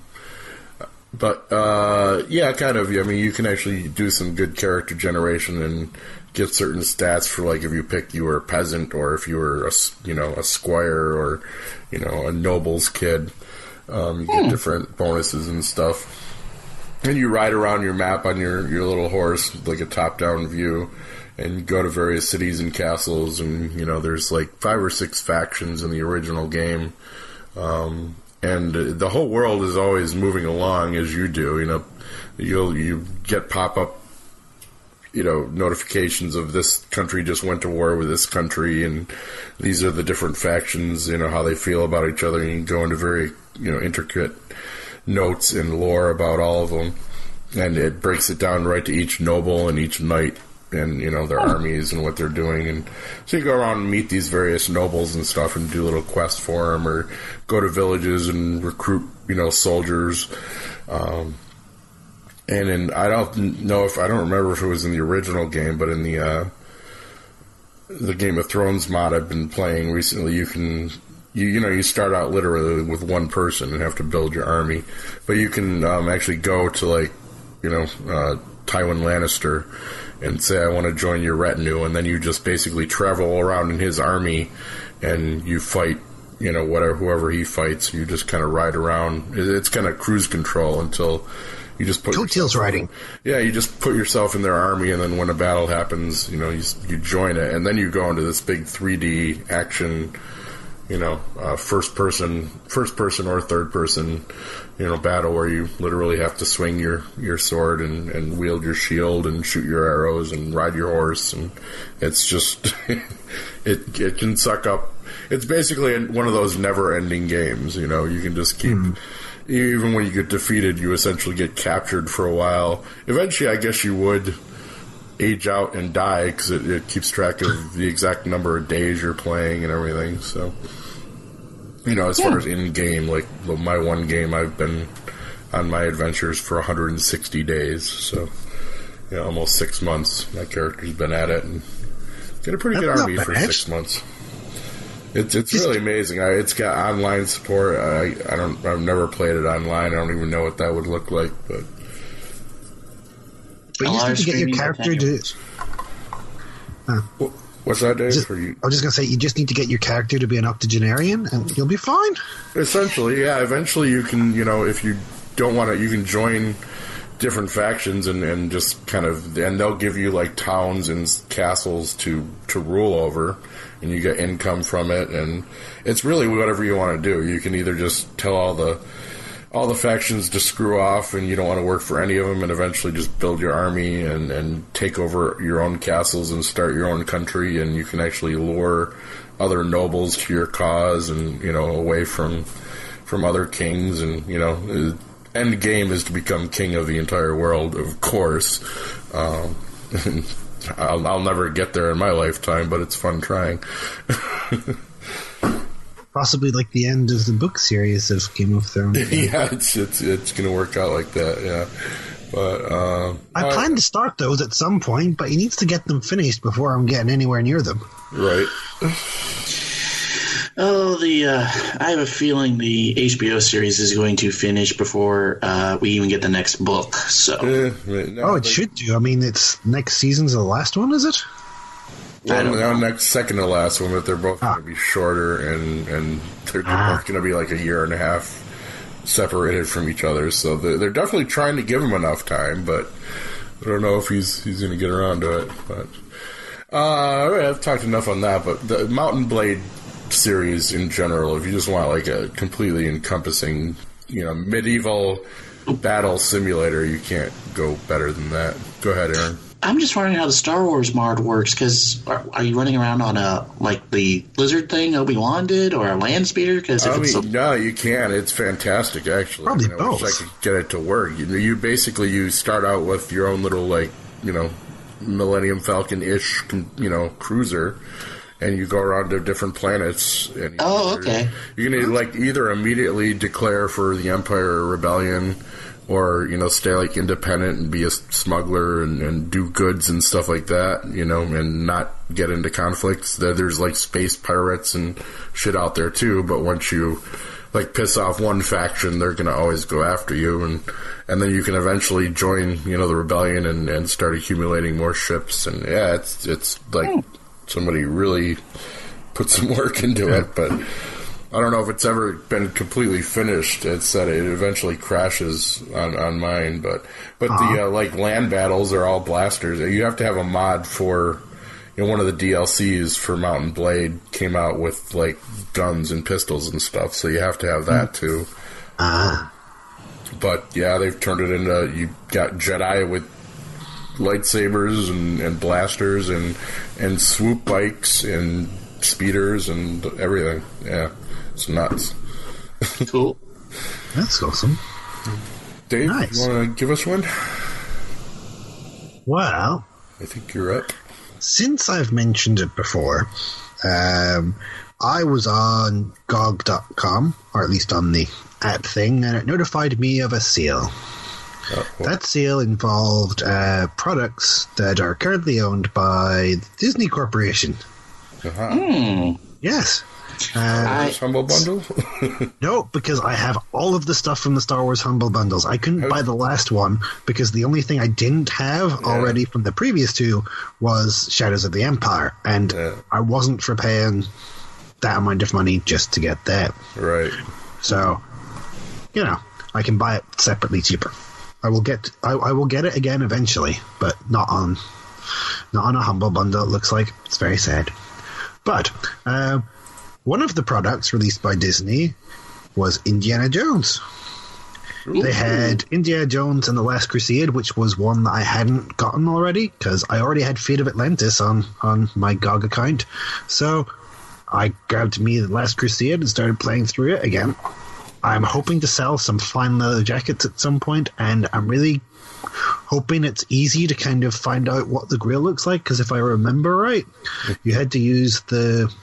but uh, yeah, kind of. I mean, you can actually do some good character generation and. Get certain stats for, like, if you pick you were a peasant or if you were, a, you know, a squire or, you know, a noble's kid. Um, you mm. get different bonuses and stuff. And you ride around your map on your, your little horse, like a top-down view, and go to various cities and castles. And, you know, there's, like, five or six factions in the original game. Um, and the whole world is always moving along as you do. You know, you'll you get pop-up you know, notifications of this country just went to war with this country and these are the different factions, you know, how they feel about each other. And you can go into very, you know, intricate notes and lore about all of them. And it breaks it down right to each noble and each knight and, you know, their oh. armies and what they're doing. And so you go around and meet these various nobles and stuff and do little quests for them or go to villages and recruit, you know, soldiers, um, And in, I don't know if I don't remember if it was in the original game, but in the uh, the Game of Thrones mod I've been playing recently, you can you you know you start out literally with one person and have to build your army, but you can um, actually go to like you know uh, Tywin Lannister and say I want to join your retinue, and then you just basically travel around in his army and you fight you know whatever whoever he fights, you just kind of ride around. It's kind of cruise control until. You just put Coattails riding. Yeah, you just put yourself in their army, and then when a battle happens, you know, you, you join it, and then you go into this big three D action, you know, uh, first person, first person or third person, you know, battle where you literally have to swing your, your sword and, and wield your shield and shoot your arrows and ride your horse, and it's just it it can suck up. It's basically one of those never-ending games, you know. You can just keep. Mm. Even when you get defeated, you essentially get captured for a while. Eventually, I guess you would age out and die because it, it keeps track of the exact number of days you're playing and everything. So, you know, as yeah. far as in-game, like my one game, I've been on my adventures for one hundred sixty days. So, you know, almost six months. That character's been at it and got a pretty good army for six months. It's it's really amazing. I, it's got online support. I I don't I've never played it online. I don't even know what that would look like, but but you just have to get your character to. Huh. What's that, Dave? Just, you, I was just gonna say you just need to get your character to be an octogenarian, and you'll be fine. Essentially, yeah. Eventually, you can you know if you don't want to, you can join different factions and, and just kind of and they'll give you like towns and castles to, to rule over, and you get income from it, and it's really whatever you want to do. You can either just tell all the all the factions to screw off and you don't want to work for any of them, and eventually just build your army and, and take over your own castles and start your own country, and you can actually lure other nobles to your cause and you know away from from other kings, and you know it, end game is to become king of the entire world, of course. Um, I'll, I'll never get there in my lifetime, but it's fun trying. Possibly like the end of the book series of Game of Thrones. Yeah, it's it's, it's going to work out like that, yeah. But uh, I plan uh, to start those at some point, but he needs to get them finished before I'm getting anywhere near them. Right. Oh, the uh, I have a feeling the H B O series is going to finish before uh, we even get the next book. So, uh, no, oh, it they, should do. I mean, it's next season's the last one, is it? Well, now next second to last one, but they're both ah. going to be shorter, and and they're ah. both going to be like a year and a half separated from each other. So they're, they're definitely trying to give him enough time, but I don't know if he's he's going to get around to it. But uh, I've talked enough on that. But the Mount and Blade series in general, if you just want like a completely encompassing, you know, medieval battle simulator, you can't go better than that. Go ahead, Aaron. I'm just wondering how the Star Wars mod works, because are, are you running around on a like the lizard thing Obi-Wan did, or a land speeder? Because I mean, it's a- no, you can. It's fantastic, actually. Probably I mean, both. I wish I could get it to work. You, you basically you start out with your own little like you know Millennium Falcon-ish you know cruiser. And you go around to different planets. And oh, okay. You're gonna like either immediately declare for the Empire or Rebellion, or you know stay like independent and be a smuggler and, and do goods and stuff like that. You know, and not get into conflicts. There's like space pirates and shit out there too. But once you like piss off one faction, they're gonna always go after you, and and then you can eventually join you know the Rebellion and, and start accumulating more ships. And yeah, it's it's like. Oh. Somebody really put some work into it, but I don't know if it's ever been completely finished. It said it eventually crashes on, on mine, but but uh-huh. the uh, like land battles are all blasters. You have to have a mod for you know, one of the D L Cs for Mount and Blade came out with like guns and pistols and stuff, so you have to have that too. Uh-huh. But yeah, they've turned it into you got Jedi with lightsabers and, and blasters and and swoop bikes and speeders and everything. Yeah, it's nuts. Cool. That's awesome. Dave, nice. You want to give us one? Well, I think you're up. Since I've mentioned it before, um, I was on G O G dot com, or at least on the app thing, and it notified me of a sale. Oh, cool. That sale involved uh, products that are currently owned by the Disney Corporation. Uh-huh. Mm. Yes. Uh, I, Humble Bundle? No, because I have all of the stuff from the Star Wars Humble Bundles. I couldn't oh. buy the last one because the only thing I didn't have yeah. already from the previous two was Shadows of the Empire, and yeah. I wasn't for paying that amount of money just to get that. Right. So, you know, I can buy it separately cheaper. I will get I, I will get it again eventually, but not on not on a Humble Bundle, it looks like. It's very sad. But uh, one of the products released by Disney was Indiana Jones. Ooh. They had Indiana Jones and The Last Crusade, which was one that I hadn't gotten already, because I already had Fate of Atlantis on, on my G O G account. So I grabbed me The Last Crusade and started playing through it again. I'm hoping to sell some fine leather jackets at some point, and I'm really hoping it's easy to kind of find out what the grill looks like, because if I remember right, you had to use the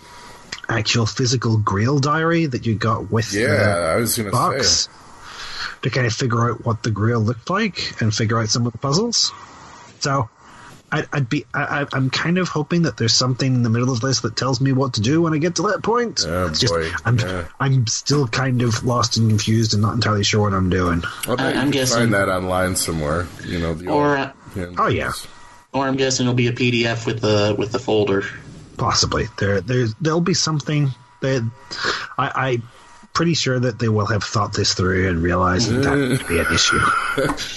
actual physical grill diary that you got with yeah, the I was gonna box say. To kind of figure out what the grill looked like and figure out some of the puzzles. So I'd, I'd be, I, I'm kind of hoping that there's something in the middle of this that tells me what to do when I get to that point. Oh, it's just, boy. I'm, yeah. I'm still kind of lost and confused and not entirely sure what I'm doing. Well, I, I'm guessing find that online somewhere, you know. The or old, yeah, oh yeah, or I'm guessing it'll be a P D F with the with the folder. Possibly there, there, there'll be something that I. I pretty sure that they will have thought this through and realized that that could be an issue.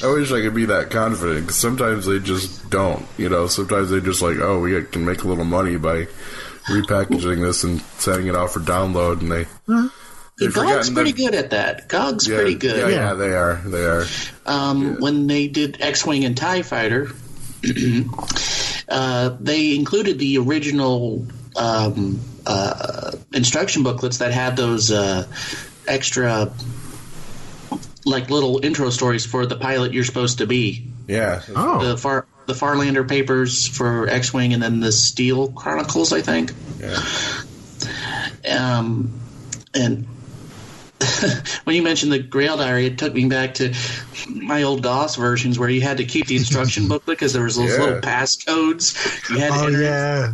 I wish I could be that confident, because sometimes they just don't. You know, sometimes they just like, oh, we can make a little money by repackaging this and sending it out for download, and they. Uh-huh. G O G's pretty good at that. G O G's yeah, pretty good. Yeah, yeah, yeah, they are. They are. Um, yeah. When they did X-Wing and TIE Fighter, uh, they included the original. Um, Uh, instruction booklets that had those uh, extra, like, little intro stories for the pilot you're supposed to be. Yeah. Oh. The Far the Farlander papers for X-Wing, and then the Steel Chronicles, I think. Yeah. Um, and when you mentioned the Grail Diary, it took me back to my old DOS versions where you had to keep the instruction booklet because there was those yeah. little passcodes. You had to oh enter yeah.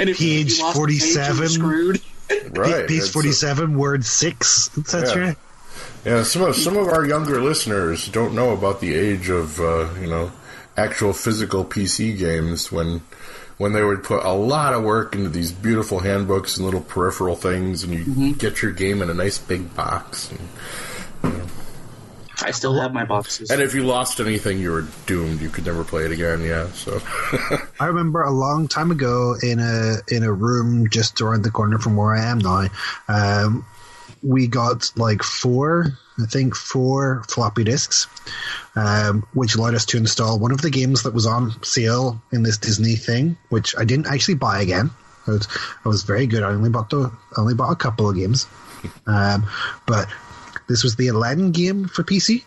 And if page forty-seven, screwed. Right? Page forty-seven, a, word six, et cetera. Yeah, yeah, some of some of our younger listeners don't know about the age of uh, you know, actual physical P C games when when they would put a lot of work into these beautiful handbooks and little peripheral things, and you mm-hmm. get your game in a nice big box. And, you know. I still have my boxes. And if you lost anything, you were doomed. You could never play it again, yeah. So I remember a long time ago in a in a room just around the corner from where I am now, um, we got like four, I think four floppy disks, um, which allowed us to install one of the games that was on sale in this Disney thing, which I didn't actually buy again. I was, I was very good. I only bought, the, only bought a couple of games. Um, but... This was the Aladdin game for P C,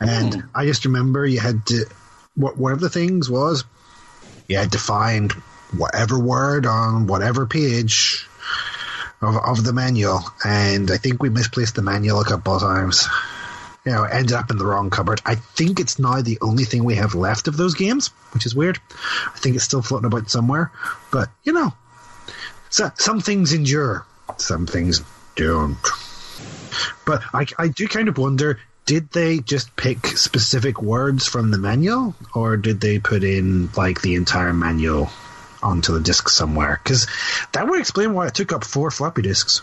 and mm. I just remember you had to. What one of the things was, you had to find whatever word on whatever page of of the manual, and I think we misplaced the manual a couple of times. You know, ended up in the wrong cupboard. I think it's now the only thing we have left of those games, which is weird. I think it's still floating about somewhere, but you know, so, some things endure, some things don't. But I, I do kind of wonder, did they just pick specific words from the manual, or did they put in, like, the entire manual onto the disc somewhere? Because that would explain why it took up four floppy disks.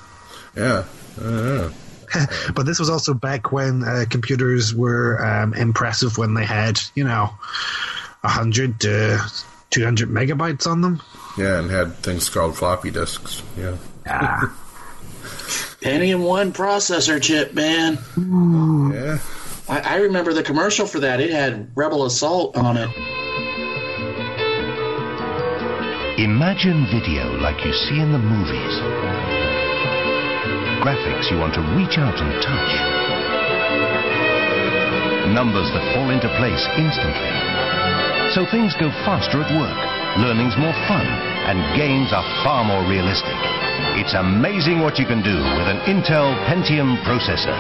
Yeah. Uh, yeah. But this was also back when uh, computers were um, impressive when they had, you know, one hundred to two hundred megabytes on them. Yeah, and had things called floppy disks. Yeah. Yeah. Pentium one processor chip, man. Yeah. I, I remember the commercial for that. It had Rebel Assault on it. Imagine video like you see in the movies. Graphics you want to reach out and touch. Numbers that fall into place instantly. So things go faster at work, learning's more fun, and games are far more realistic. It's amazing what you can do with an Intel Pentium processor.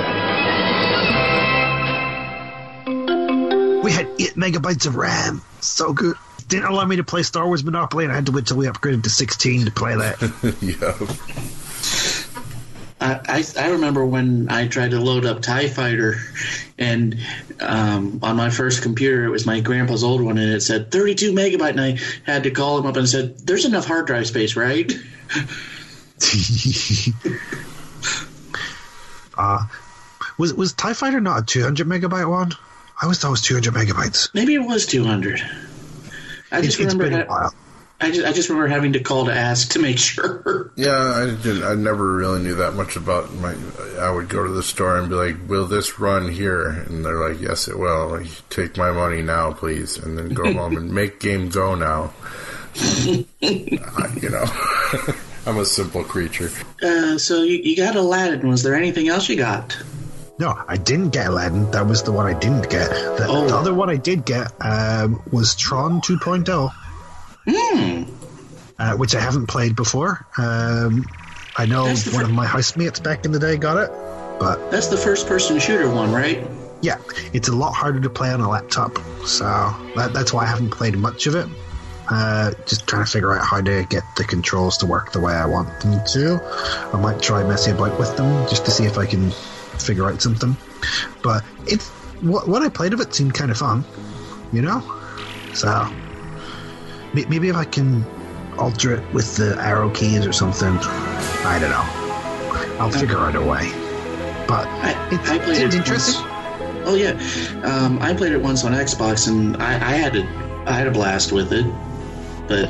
We had eight megabytes of RAM. So good. Didn't allow me to play Star Wars Monopoly, and I had to wait till we upgraded to sixteen to play that. Yeah. I, I I remember when I tried to load up TIE Fighter, and um, on my first computer, it was my grandpa's old one, and it said thirty-two megabyte, and I had to call him up and said, "There's enough hard drive space, right?" uh, was was TIE Fighter not a two hundred megabyte one? I always thought it was two hundred megabytes. Maybe it was two hundred. I just it's, remember it's been ha- a while. I just, I just remember having to call to ask to make sure. Yeah, I didn't, I never really knew that much about my. I would go to the store and be like, "Will this run here?" And they're like, "Yes, it will." Like, "Take my money now, please," and then go home and make game go now. You know. I'm a simple creature. Uh, so you, you got Aladdin. Was there anything else you got? No, I didn't get Aladdin. That was the one I didn't get. The, oh. the other one I did get um, was Tron two point oh, mm. uh, which I haven't played before. Um, I know one fir- of my housemates back in the day got it. But that's the first-person shooter one, right? yeah, it's a lot harder to play on a laptop. So that, that's why I haven't played much of it. Uh, just trying to figure out how to get the controls to work the way I want them to. I might try messing about with them just to see if I can figure out something. But it's what, what I played of it seemed kind of fun, you know? So maybe if I can alter it with the arrow keys or something, I don't know. I'll figure out a way. But I, it's, I played it's it interesting. Once. Oh, yeah. Um, I played it once on Xbox, and I, I had to... I had a blast with it, but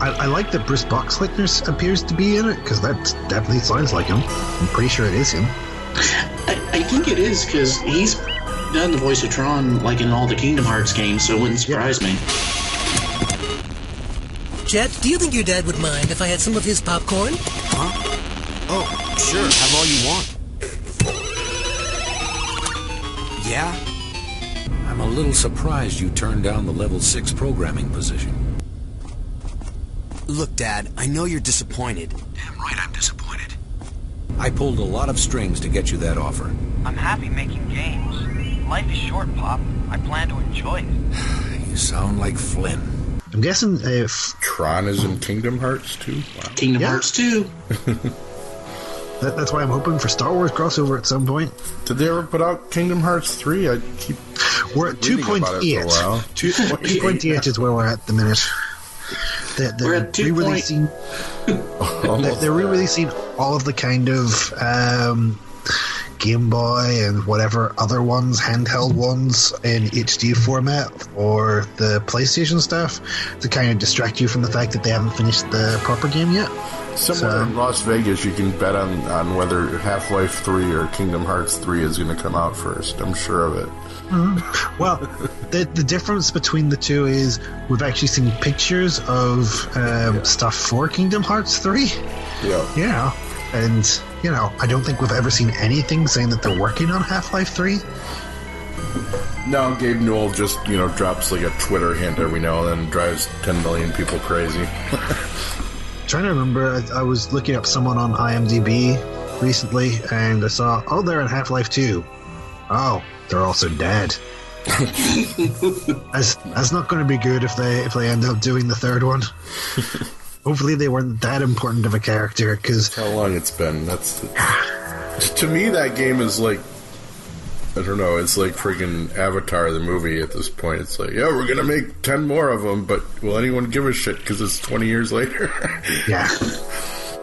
I, I like that Bruce Boxleitner appears to be in it, because that definitely sounds like him. I'm pretty sure it is him. I, I think it is, because he's done the voice of Tron like in all the Kingdom Hearts games, so it wouldn't surprise yeah. me. Jet, do you think your dad would mind if I had some of his popcorn? Huh? Oh, sure, have all you want. Yeah? I'm a little surprised you turned down the level six programming position. Look, Dad, I know you're disappointed. Damn right I'm disappointed. I pulled a lot of strings to get you that offer. I'm happy making games. Life is short, Pop. I plan to enjoy it. You sound like Flynn. I'm guessing if... Tron is in Kingdom Hearts two? Wow. Kingdom yeah. Hearts two! That, that's why I'm hoping for Star Wars crossover at some point. Did they ever put out Kingdom Hearts three? I keep We're at two point eight. two point eight is where we're at the minute. They're, they're we're at re-releasing. they're, they're re-releasing all of the kind of um, Game Boy and whatever other ones, handheld ones in H D format or the PlayStation stuff to kind of distract you from the fact that they haven't finished the proper game yet. Somewhere so, in Las Vegas, you can bet on, on whether Half-Life three or Kingdom Hearts three is going to come out first. I'm sure of it. Mm-hmm. Well, the, the difference between the two is we've actually seen pictures of um, yeah. stuff for Kingdom Hearts three. Yeah. You know, and, you know, I don't think we've ever seen anything saying that they're working on Half-Life three. No, Gabe Newell just, you know, drops like a Twitter hint every now and then, drives ten million people crazy. Trying to remember, I was looking up someone on IMDb recently, and I saw, oh, they're in Half-Life two. Oh, they're also dead. that's, that's not going to be good if they if they end up doing the third one. Hopefully they weren't that important of a character, because how long it's been. That's it's, to me, that game is like, I don't know, it's like friggin' Avatar the movie at this point. It's like, yeah, we're going to make ten more of them, but will anyone give a shit because it's twenty years later? yeah.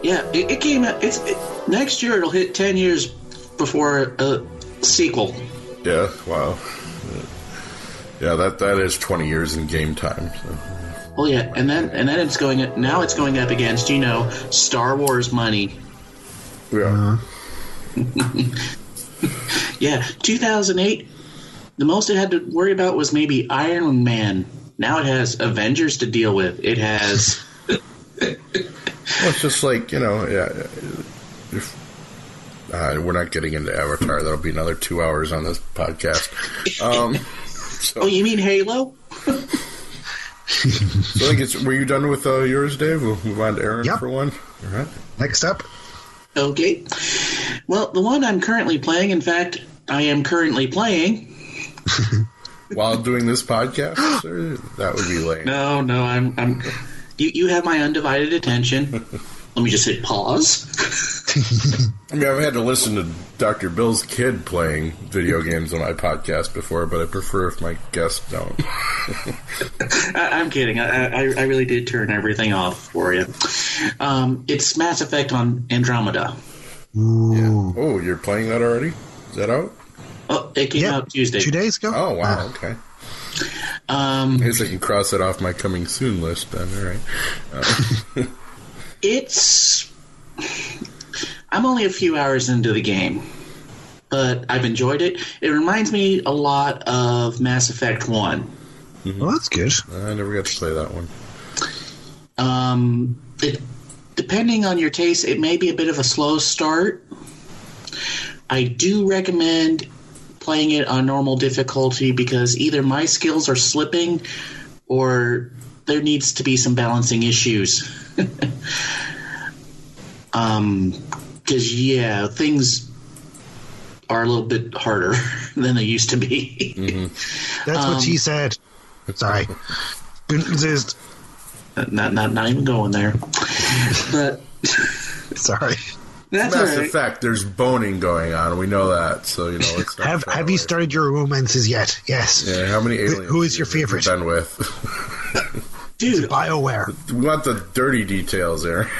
Yeah, it, it came out, it's, it, next year it'll hit ten years before a sequel. Yeah, wow. Yeah, that that is twenty years in game time. So. Well, yeah, and then, and then it's going, now it's going up against, you know, Star Wars money. Yeah. Uh-huh. Yeah, two thousand eight, the most it had to worry about was maybe Iron Man. Now it has Avengers to deal with. It has... well, it's just like, you know, yeah, if, uh, we're not getting into Avatar. That'll be another two hours on this podcast. Um, so. Oh, you mean Halo? So I think it's, were you done with uh, yours, Dave? We'll move on to Aaron yep. for one. All right. Next up. Okay. Well, the one I'm currently playing, in fact, I am currently playing. While doing this podcast? Sir? That would be lame. No, no, I'm... I'm you, you have my undivided attention. Let me just hit pause. I mean, I've had to listen to Doctor Bill's kid playing video games on my podcast before, but I prefer if my guests don't. I, I'm kidding. I, I, I really did turn everything off for you. Um, it's Mass Effect on Andromeda. Yeah. Oh, you're playing that already? Is that out? Oh, it came yeah, out Tuesday. Two days ago. Oh, wow. Uh, okay. Um, I guess I can cross it off my coming soon list then. All right. Uh, it's... I'm only a few hours into the game, but I've enjoyed it. It reminds me a lot of Mass Effect one. Mm-hmm. Well, that's good. I never got to play that one. Um... It, Depending on your taste, it may be a bit of a slow start. I do recommend playing it on normal difficulty because either my skills are slipping or there needs to be some balancing issues. um, because, yeah, things are a little bit harder than they used to be. Mm-hmm. That's um, what she said. Sorry. Didn't exist. Not, not, not even going there. But sorry. That's Mass right. Effect, there's boning going on. We know that, so you know. It's not have Have away. You started your romances yet? Yes. Yeah. How many aliens? Who is your favorite? Done with, dude. BioWare. We want the dirty details there.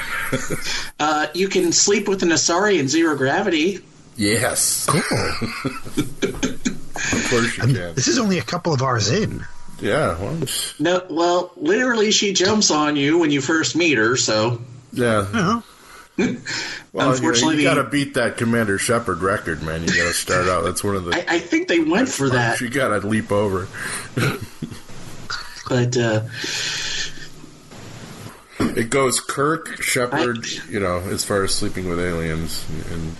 uh, you can sleep with an Asari in zero gravity. Yes. Cool. Of course you I'm, can. This is only a couple of hours in. Yeah. Well, no. Well, literally, she jumps on you when you first meet her. So. Yeah. Uh-huh. Well, unfortunately, you, know, you got to beat that Commander Shepard record, man. You got to start out. That's one of the. I, I think they went for that. You got to leap over. But uh, it goes Kirk Shepard. I, you know, as far as sleeping with aliens. And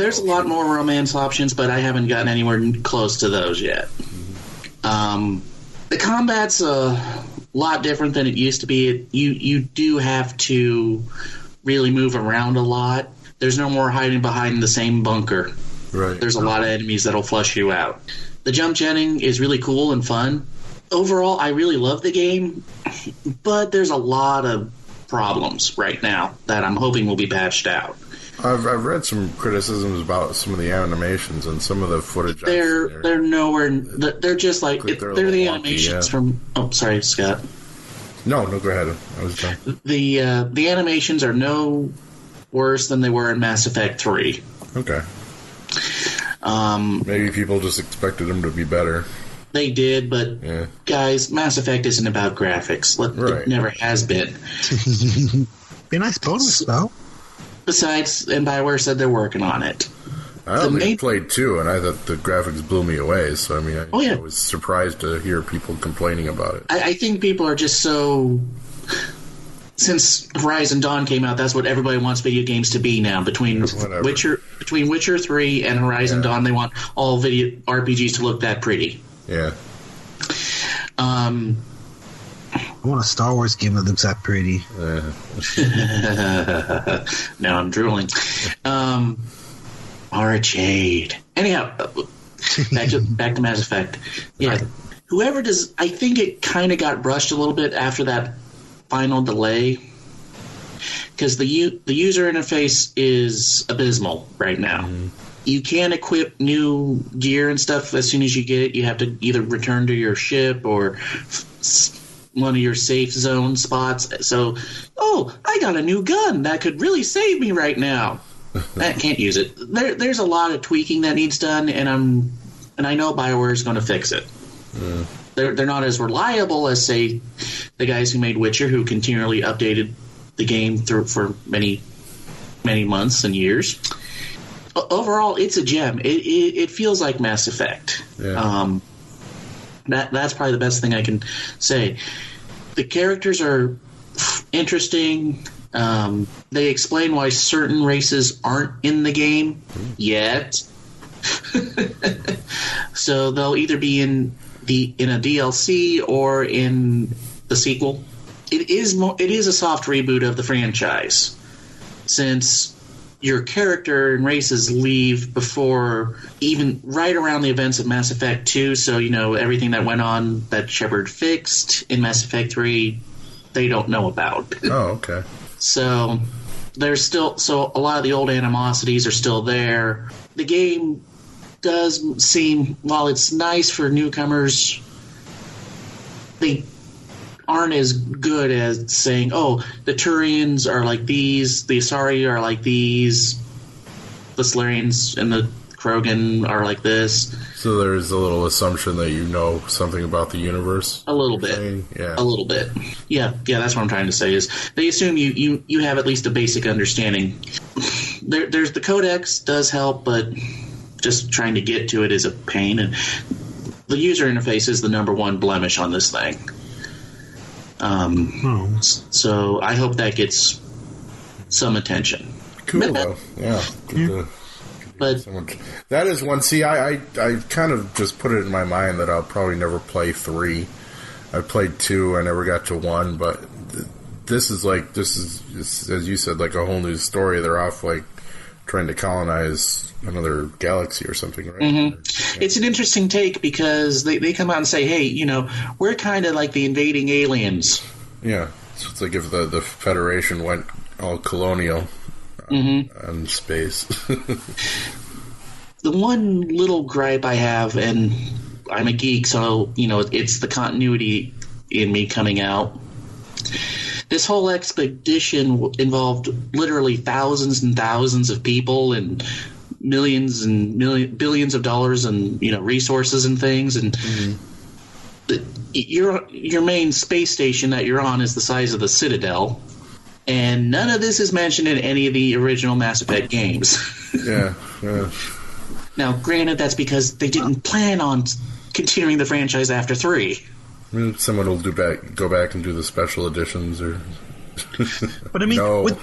there's a lot more romance options, but I haven't gotten anywhere close to those yet. Mm-hmm. Um, the combat's a lot different than it used to be. It, you you do have to. Really move around a lot. There's no more hiding behind the same bunker. Right. There's a lot of enemies that'll flush you out. The jump jetting is really cool and fun. Overall, I really love the game, but there's a lot of problems right now that I'm hoping will be patched out. I've, I've read some criticisms about some of the animations and some of the footage. They're there. They're nowhere. They're just like they're, it, they're the animations wonky, yeah. from. Oh, sorry, Scott. No, no, go ahead. I was done. The uh, the animations are no worse than they were in Mass Effect three. Okay. Um, Maybe people just expected them to be better. They did, but yeah. Guys, Mass Effect isn't about graphics. Let, right. It never has been. Be a nice bonus, though. Besides, and BioWare said they're working on it. I only main... played two, and I thought the graphics blew me away. So I mean, I, oh, yeah. I was surprised to hear people complaining about it. I, I think people are just so. Since Horizon Dawn came out, that's what everybody wants video games to be now. Between Whatever. Witcher, between Witcher three and Horizon yeah. Dawn, they want all video R P Gs to look that pretty. Yeah. Um. I want a Star Wars game that looks that pretty. Uh. Now I'm drooling. Um. Or a jade. Anyhow, back to, back to Mass Effect. Yeah, whoever does, I think it kind of got rushed a little bit after that final delay because the u- the user interface is abysmal right now. Mm-hmm. You can't equip new gear and stuff as soon as you get it. You have to either return to your ship or one of your safe zone spots. So, oh, I got a new gun that could really save me right now. I can't use it. There, there's a lot of tweaking that needs done, and I'm, and I know BioWare is going to fix it. Yeah. They're they're not as reliable as say the guys who made Witcher, who continually updated the game through for many many months and years. O- overall, it's a gem. It, it it feels like Mass Effect. Yeah. Um, that that's probably the best thing I can say. The characters are interesting. Um, they explain why certain races aren't in the game yet. So they'll either be in the in a D L C or in the sequel. It is mo- it is a soft reboot of the franchise, since your character and races leave before even right around the events of Mass Effect two. So you know everything that went on that Shepard fixed in Mass Effect three, they don't know about. Oh, okay. So there's still so a lot of the old animosities are still there. The game does seem, while it's nice for newcomers, they aren't as good as saying, "Oh, the Turians are like these, the Asari are like these, the Solarians and the Krogan are like this." So there is a little assumption that you know something about the universe. A little bit, yeah. A little bit, yeah, yeah. That's what I'm trying to say is they assume you you, you have at least a basic understanding. There, there's the Codex does help, but just trying to get to it is a pain, and the user interface is the number one blemish on this thing. Um, hmm. So I hope that gets some attention. Cool, though. Yeah. Good, uh, But that is one. See, I, I, I kind of just put it in my mind that I'll probably never play three. I played two. I never got to one. But th- this is like this is, is as you said, like a whole new story. They're off like trying to colonize another galaxy or something, right? Mm-hmm. Or, yeah. It's an interesting take because they, they come out and say, hey, you know, we're kind of like the invading aliens. Yeah. So it's like if the, the Federation went all colonial mm-hmm. on, on space. The one little gripe I have, and I'm a geek, so, you know, it's the continuity in me coming out. This whole expedition involved literally thousands and thousands of people and millions and million, billions of dollars and, you know, resources and things. And mm-hmm. your your main space station that you're on is the size of the Citadel. And none of this is mentioned in any of the original Mass Effect games. Yeah, yeah. Now, granted, that's because they didn't plan on continuing the franchise after three. Someone will do back, go back and do the special editions, or. But I mean, no. would,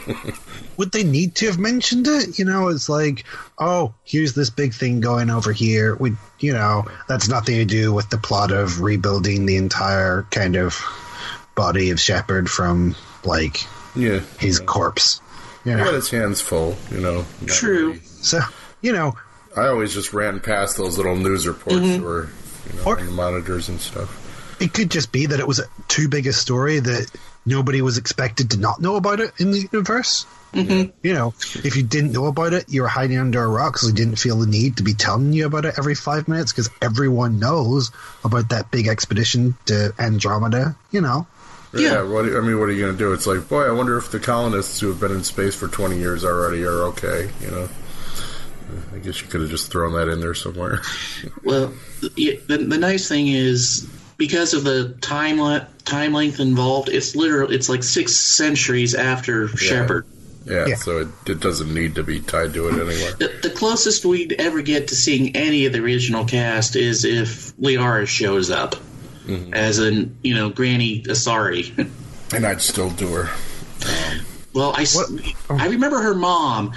would they need to have mentioned it? You know, it's like, oh, here's this big thing going over here. We, you know, that's nothing to do with the plot of rebuilding the entire kind of body of Shepard from like yeah, his yeah. corpse. You know? He got his hands full, you know. True. Really. So you know, I always just ran past those little news reports mm-hmm. that were, you know, or, on the monitors and stuff. It could just be that it was too big a story that nobody was expected to not know about it in the universe. Mm-hmm. You know, if you didn't know about it, you were hiding under a rock because you didn't feel the need to be telling you about it every five minutes because everyone knows about that big expedition to Andromeda, you know. Yeah, yeah. What do, I mean, what are you going to do? It's like, boy, I wonder if the colonists who have been in space for twenty years already are okay, you know. I guess you could have just thrown that in there somewhere. Well, the, the nice thing is... because of the time le- time length involved, it's literally it's like six centuries after yeah. Shepard. Yeah, yeah, so it, it doesn't need to be tied to it anywhere. The, the closest we'd ever get to seeing any of the original cast is if Liara shows up mm-hmm. as an you know Granny Asari. And I'd still do her. Um, well, I oh. I remember her mom.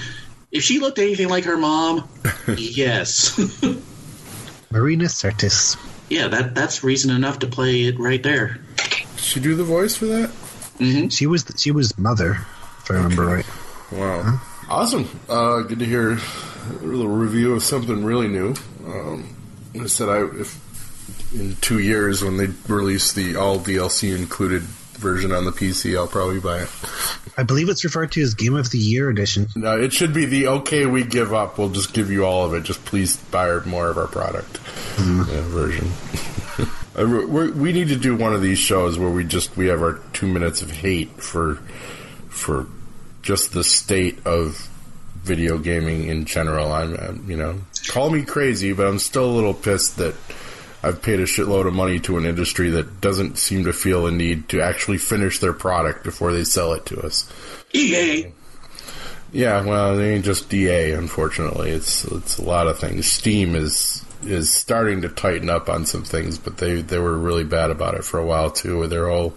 If she looked anything like her mom, yes. Marina Sirtis. Yeah, that that's reason enough to play it right there. Did she do the voice for that? Mm-hmm. She was she was Mother, if I remember okay. right. Wow. Huh? Awesome. Uh, good to hear a little review of something really new. Um, I said I if in two years when they release the all D L C included version on the P C, I'll probably buy it. I believe it's referred to as Game of the Year edition. No, it should be the okay, we give up. We'll just give you all of it. Just please buy more of our product mm. yeah, version. We're, we need to do one of these shows where we just we have our two minutes of hate for for just the state of video gaming in general. I'm, I'm you know call me crazy, but I'm still a little pissed that I've paid a shitload of money to an industry that doesn't seem to feel a need to actually finish their product before they sell it to us. E A. Yeah, well, they ain't just E A, unfortunately. It's it's a lot of things. Steam is is starting to tighten up on some things, but they, they were really bad about it for a while, too, where they're all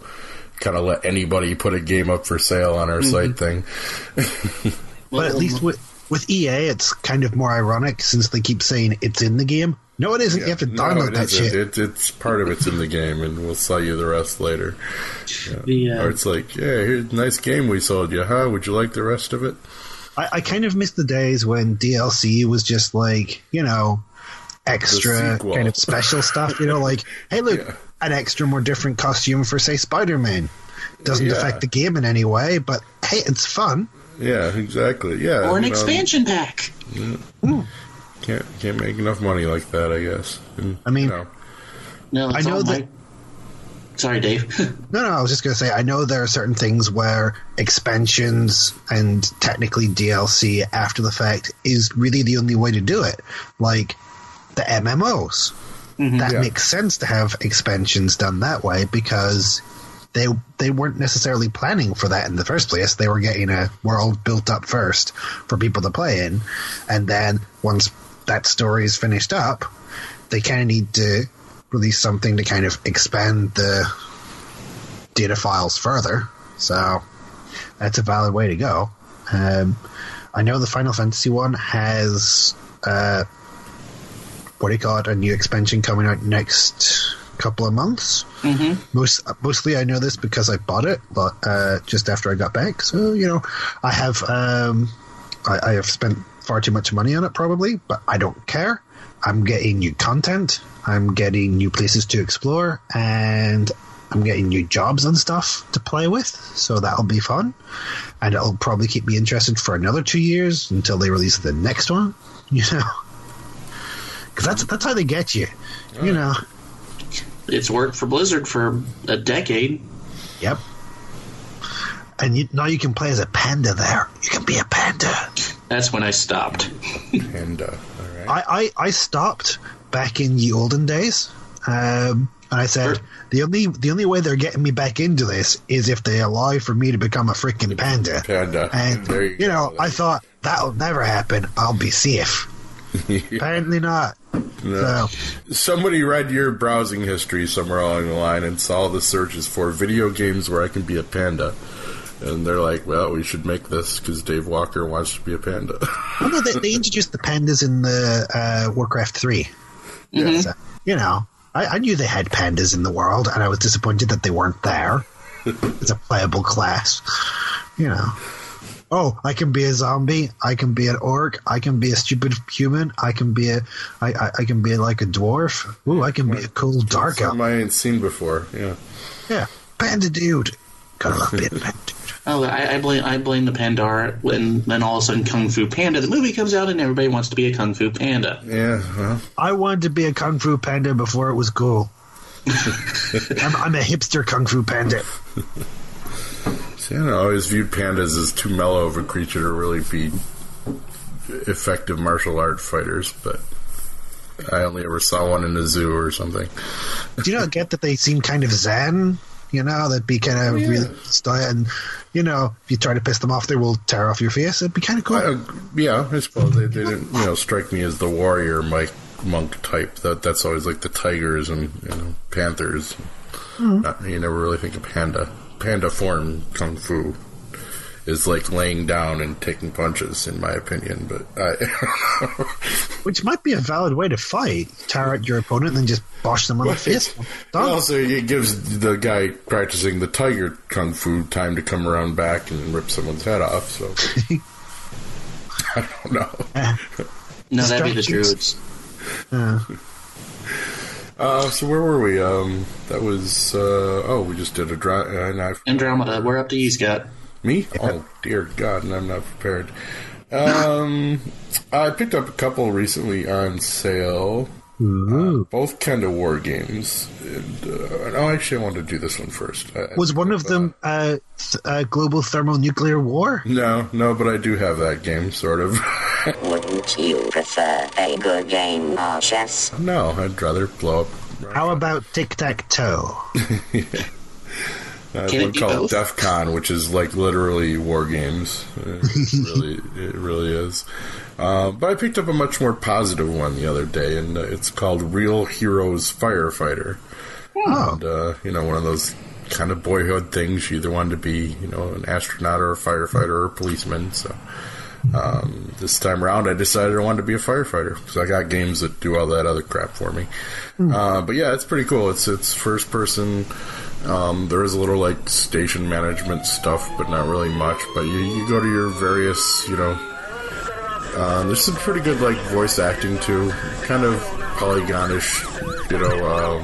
kind of let anybody put a game up for sale on our mm-hmm. site thing. But at least with, with E A, it's kind of more ironic since they keep saying it's in the game. No, it isn't. Yeah. You have to download no, that isn't. shit. It, it's part of it's in the game, and we'll sell you the rest later. Yeah. The, uh, or it's like, yeah, here's a nice game we sold you, huh? Would you like the rest of it? I, I kind of miss the days when D L C was just like, you know, extra kind of special stuff. You know, like, hey, look, yeah. an extra more different costume for, say, Spider-Man. Doesn't yeah. affect the game in any way, but, hey, it's fun. Yeah, exactly. Yeah, or an expansion know. pack. Yeah. Mm. Can't can't make enough money like that, I guess. And, I mean, you know. no, I know that. My... Sorry, Dave. no, no, I was just going to say I know there are certain things where expansions and technically D L C after the fact is really the only way to do it, like the M M Os. Mm-hmm, that yeah. makes sense to have expansions done that way because they they weren't necessarily planning for that in the first place. They were getting a world built up first for people to play in, and then once that story is finished up, they kind of need to release something to kind of expand the data files further. So that's a valid way to go. Um, I know the Final Fantasy one has, uh, what do you call it, a new expansion coming out next couple of months. Mm-hmm. Most, mostly I know this because I bought it but, uh, just after I got back. So, you know, I have, um, I, I have spent far too much money on it probably, but I don't care. I'm getting new content, I'm getting new places to explore, and I'm getting new jobs and stuff to play with, so that'll be fun. And it'll probably keep me interested for another two years until they release the next one, you know? Because that's, that's how they get you, All you right. know? It's worked for Blizzard for a decade. Yep. And you, now you can play as a panda there. You can be a panda. That's when I stopped. Panda. All right. I, I, I stopped back in the olden days. Um, and I said, sure. the only the only way they're getting me back into this is if they allow for me to become a freaking panda. Panda. And, there you, you know, go. I thought, that'll never happen. I'll be safe. Apparently not. No. So. Somebody read your browsing history somewhere along the line and saw the searches for video games where I can be a panda. And they're like, well, we should make this because Dave Walker wants to be a panda. Well, no, they, they introduced the pandas in the uh, Warcraft three. Mm-hmm. So, you know, I, I knew they had pandas in the world, and I was disappointed that they weren't there. It's a playable class. You know. Oh, I can be a zombie. I can be an orc. I can be a stupid human. I can be a, I, I, I can be like a dwarf. Ooh, I can be a cool dark elf. Something I ain't seen before. Yeah, yeah, panda dude. Gotta love being a panda dude. Oh, I, I blame I blame the Pandar when then all of a sudden Kung Fu Panda the movie comes out and everybody wants to be a Kung Fu Panda. Yeah, well. I wanted to be a Kung Fu Panda before it was cool. I'm, I'm a hipster Kung Fu Panda. You know, I always viewed pandas as too mellow of a creature to really be effective martial art fighters, but I only ever saw one in a zoo or something. Do you not get that they seem kind of zen? You know, that'd be kind of oh, yeah. really style, and you know, if you try to piss them off, they will tear off your face. It'd be kind of cool. Uh, yeah, I suppose they, they didn't, you know, strike me as the warrior Mike monk type. That that's always like the tigers and you know, panthers. Mm-hmm. Not, you never really think of panda. Panda form kung fu is like laying down and taking punches, in my opinion. But I, I don't know. Which might be a valid way to fight. Tear at your opponent and then just bosh them on the face. Also, it gives the guy practicing the tiger kung fu time to come around back and rip someone's head off. So I don't know. Uh, no, that'd be the druids. Uh. Uh, so where were we? Um, that was uh, oh, we just did a dra- and I've- Andromeda. We're up to you, Scott. Me? Yeah. Oh dear God, and I'm not prepared. Um, I picked up a couple recently on sale. Uh, both kind of war games. And, uh, no, actually, I wanted to do this one first. I, was I one of them uh, th- uh, Global Thermonuclear War? No, no, but I do have that game, sort of. Wouldn't you prefer a good game of chess? No, I'd rather blow up. How about tic-tac-toe? Yeah. Uh, one called DEF CON, which is like literally war games. It really, it really is. Uh, but I picked up a much more positive one the other day, and uh, it's called Real Heroes Firefighter. Oh. And, uh, you know, one of those kind of boyhood things. You either wanted to be, you know, an astronaut or a firefighter or a policeman. So um, this time around, I decided I wanted to be a firefighter because I got games that do all that other crap for me. Mm. Uh, but yeah, it's pretty cool. It's it's first person. Um, there is a little like station management stuff, but not really much. But you, you go to your various, you know, uh, there's some pretty good like voice acting too, kind of polygonish, you know, um,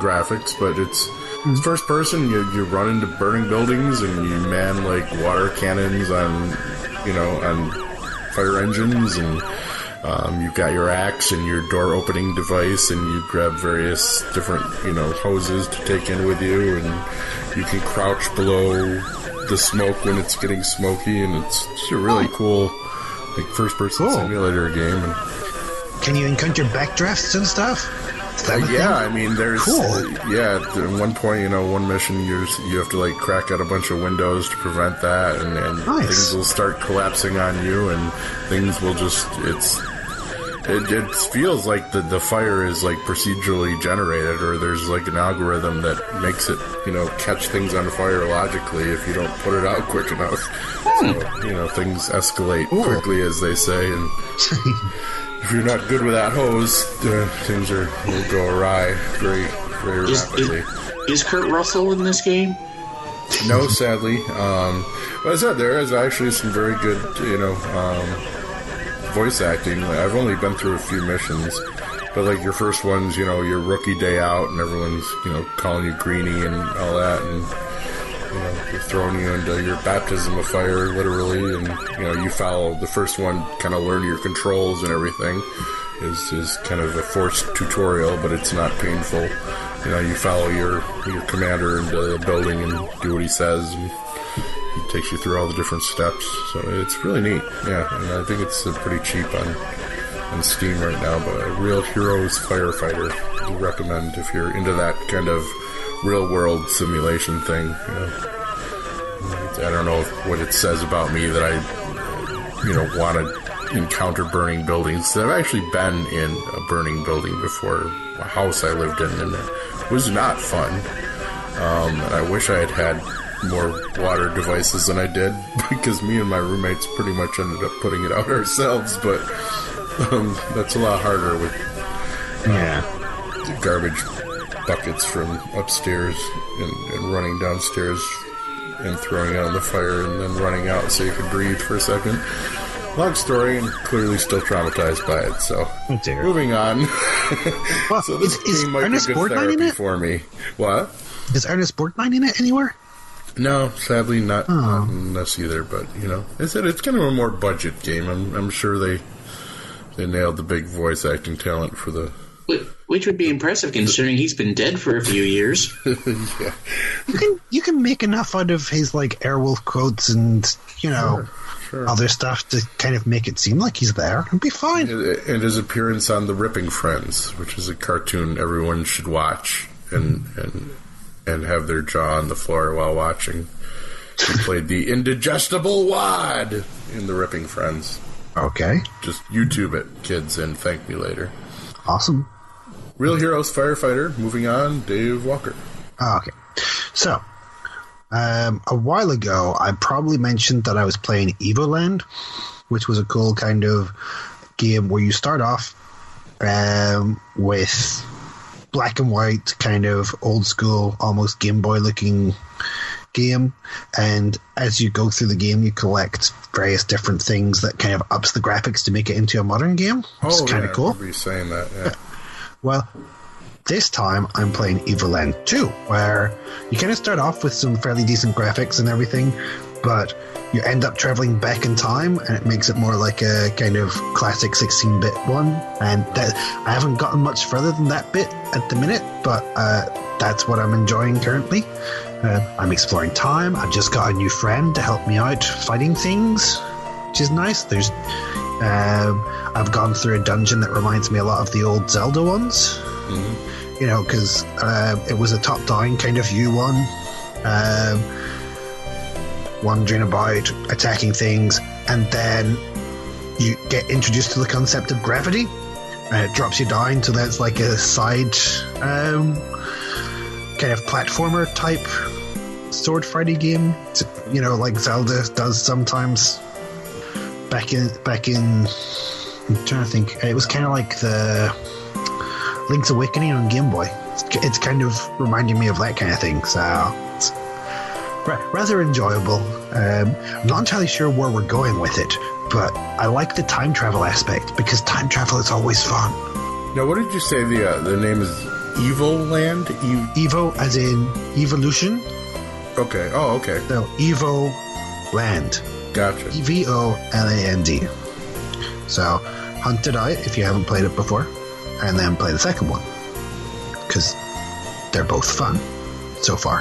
graphics. But it's, it's first person. You you run into burning buildings and you man like water cannons on, you know, on fire engines and. Um, you've got your axe and your door opening device, and you grab various different, you know, hoses to take in with you, and you can crouch below the smoke when it's getting smoky, and it's just a really cool, like, first-person cool. simulator game. And can you encounter backdrafts and stuff? Uh, yeah, I mean, there's cool. uh, yeah. At one point, you know, one mission you you have to like crack out a bunch of windows to prevent that, and, and nice. Things will start collapsing on you, and things will just it's it, it feels like the the fire is like procedurally generated, or there's like an algorithm that makes it you know catch things on fire logically if you don't put it out quick enough. Mm. So, you know, things escalate Ooh. Quickly, as they say, and. If you're not good with that hose, uh, things are will go awry very, very is, rapidly. Is, is Kurt Russell in this game? No, sadly. Um, but as I said, there is actually some very good, you know, um, voice acting. Like, I've only been through a few missions, but like your first one's, you know, your rookie day out, and everyone's, you know, calling you Greenie and all that, and you know, they're throwing you into your baptism of fire, literally, and you know, you follow the first one, kind of learn your controls and everything. Is is kind of a forced tutorial, but it's not painful. You know, you follow your your commander into the building and do what he says, and he takes you through all the different steps. So it's really neat. Yeah, and I think it's uh, pretty cheap on on Steam right now. But Real Heroes Firefighter, I do recommend if you're into that kind of real world simulation thing. You know, I don't know what it says about me that I, you know, wanted. Encounter burning buildings. I've actually been in a burning building before, a house I lived in, and it was not fun. Um, and I wish I had had more water devices than I did, because me and my roommates pretty much ended up putting it out ourselves, but um, that's a lot harder with um, yeah. garbage buckets from upstairs and, and running downstairs and throwing it on the fire and then running out so you could breathe for a second. Long story, and clearly still traumatized by it, so oh, moving on. Well, so this is, is might Ernest be good Borgnine in it? For me. What? Is Ernest Borgnine in it anywhere? No, sadly not, oh. not in this either, but, you know, I said it's kind of a more budget game. I'm, I'm sure they they nailed the big voice acting talent for the... Which would be impressive, considering he's been dead for a few years. Yeah. You can, you can make enough out of his, like, Airwolf quotes and, you know... Sure. Sure. Other stuff to kind of make it seem like he's there and be fine. And his appearance on The Ripping Friends, which is a cartoon everyone should watch and and and have their jaw on the floor while watching. He played the indigestible wad in The Ripping Friends. Okay. Just YouTube it, kids, and thank me later. Awesome. Real Heroes Firefighter. Moving on, Dave Walker. Oh, okay. So... Um, a while ago, I probably mentioned that I was playing Evoland, which was a cool kind of game where you start off um, with black and white, kind of old school, almost Game Boy looking game. And as you go through the game, you collect various different things that kind of ups the graphics to make it into a modern game. Which oh, is kind of yeah, cool. I remember you saying that, yeah. Well... This time, I'm playing Evoland two, where you kind of start off with some fairly decent graphics and everything, but you end up traveling back in time, and it makes it more like a kind of classic sixteen-bit one. And that, I haven't gotten much further than that bit at the minute, but uh, that's what I'm enjoying currently. Uh, I'm exploring time. I've just got a new friend to help me out fighting things, which is nice. There's, uh, I've gone through a dungeon that reminds me a lot of the old Zelda ones. Mm-hmm. You know, because uh, it was a top-down kind of view one, um, wandering about, attacking things, and then you get introduced to the concept of gravity, and it drops you down, so that's like a side um, kind of platformer type sword fighting game. It's, you know, like Zelda does sometimes. Back in, back in, I'm trying to think. It was kind of like the. Link's Awakening on Game Boy. It's kind of reminding me of that kind of thing, so it's rather enjoyable. Um, I'm not entirely sure where we're going with it, but I like the time travel aspect, because time travel is always fun. Now, what did you say the uh, the name is? Evoland? E- Evo as in evolution. Okay. Oh, okay. So, Evoland. Gotcha. E V O L A N D. So, hunt it out if you haven't played it before. And then play the second one, because they're both fun so far.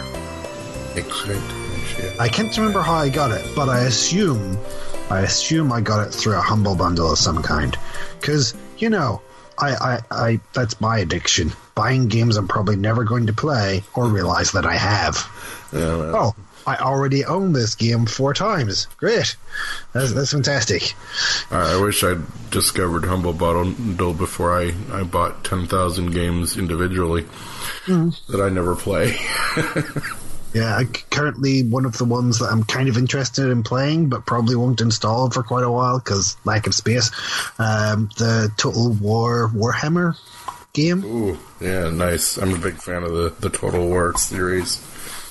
Excellent. I can't remember how I got it, but I assume I assume I got it through a Humble Bundle of some kind, because you know I, I, I that's my addiction, buying games I'm probably never going to play or realize that I have. Yeah, well. Oh, I already own this game four times. Great. That's, that's fantastic. I wish I'd discovered Humble Bundle before I, I bought ten thousand games individually mm. that I never play. Yeah, I, currently one of the ones that I'm kind of interested in playing, but probably won't install for quite a while because lack of space, um, the Total War Warhammer game. Ooh, yeah, nice. I'm a big fan of the, the Total War series.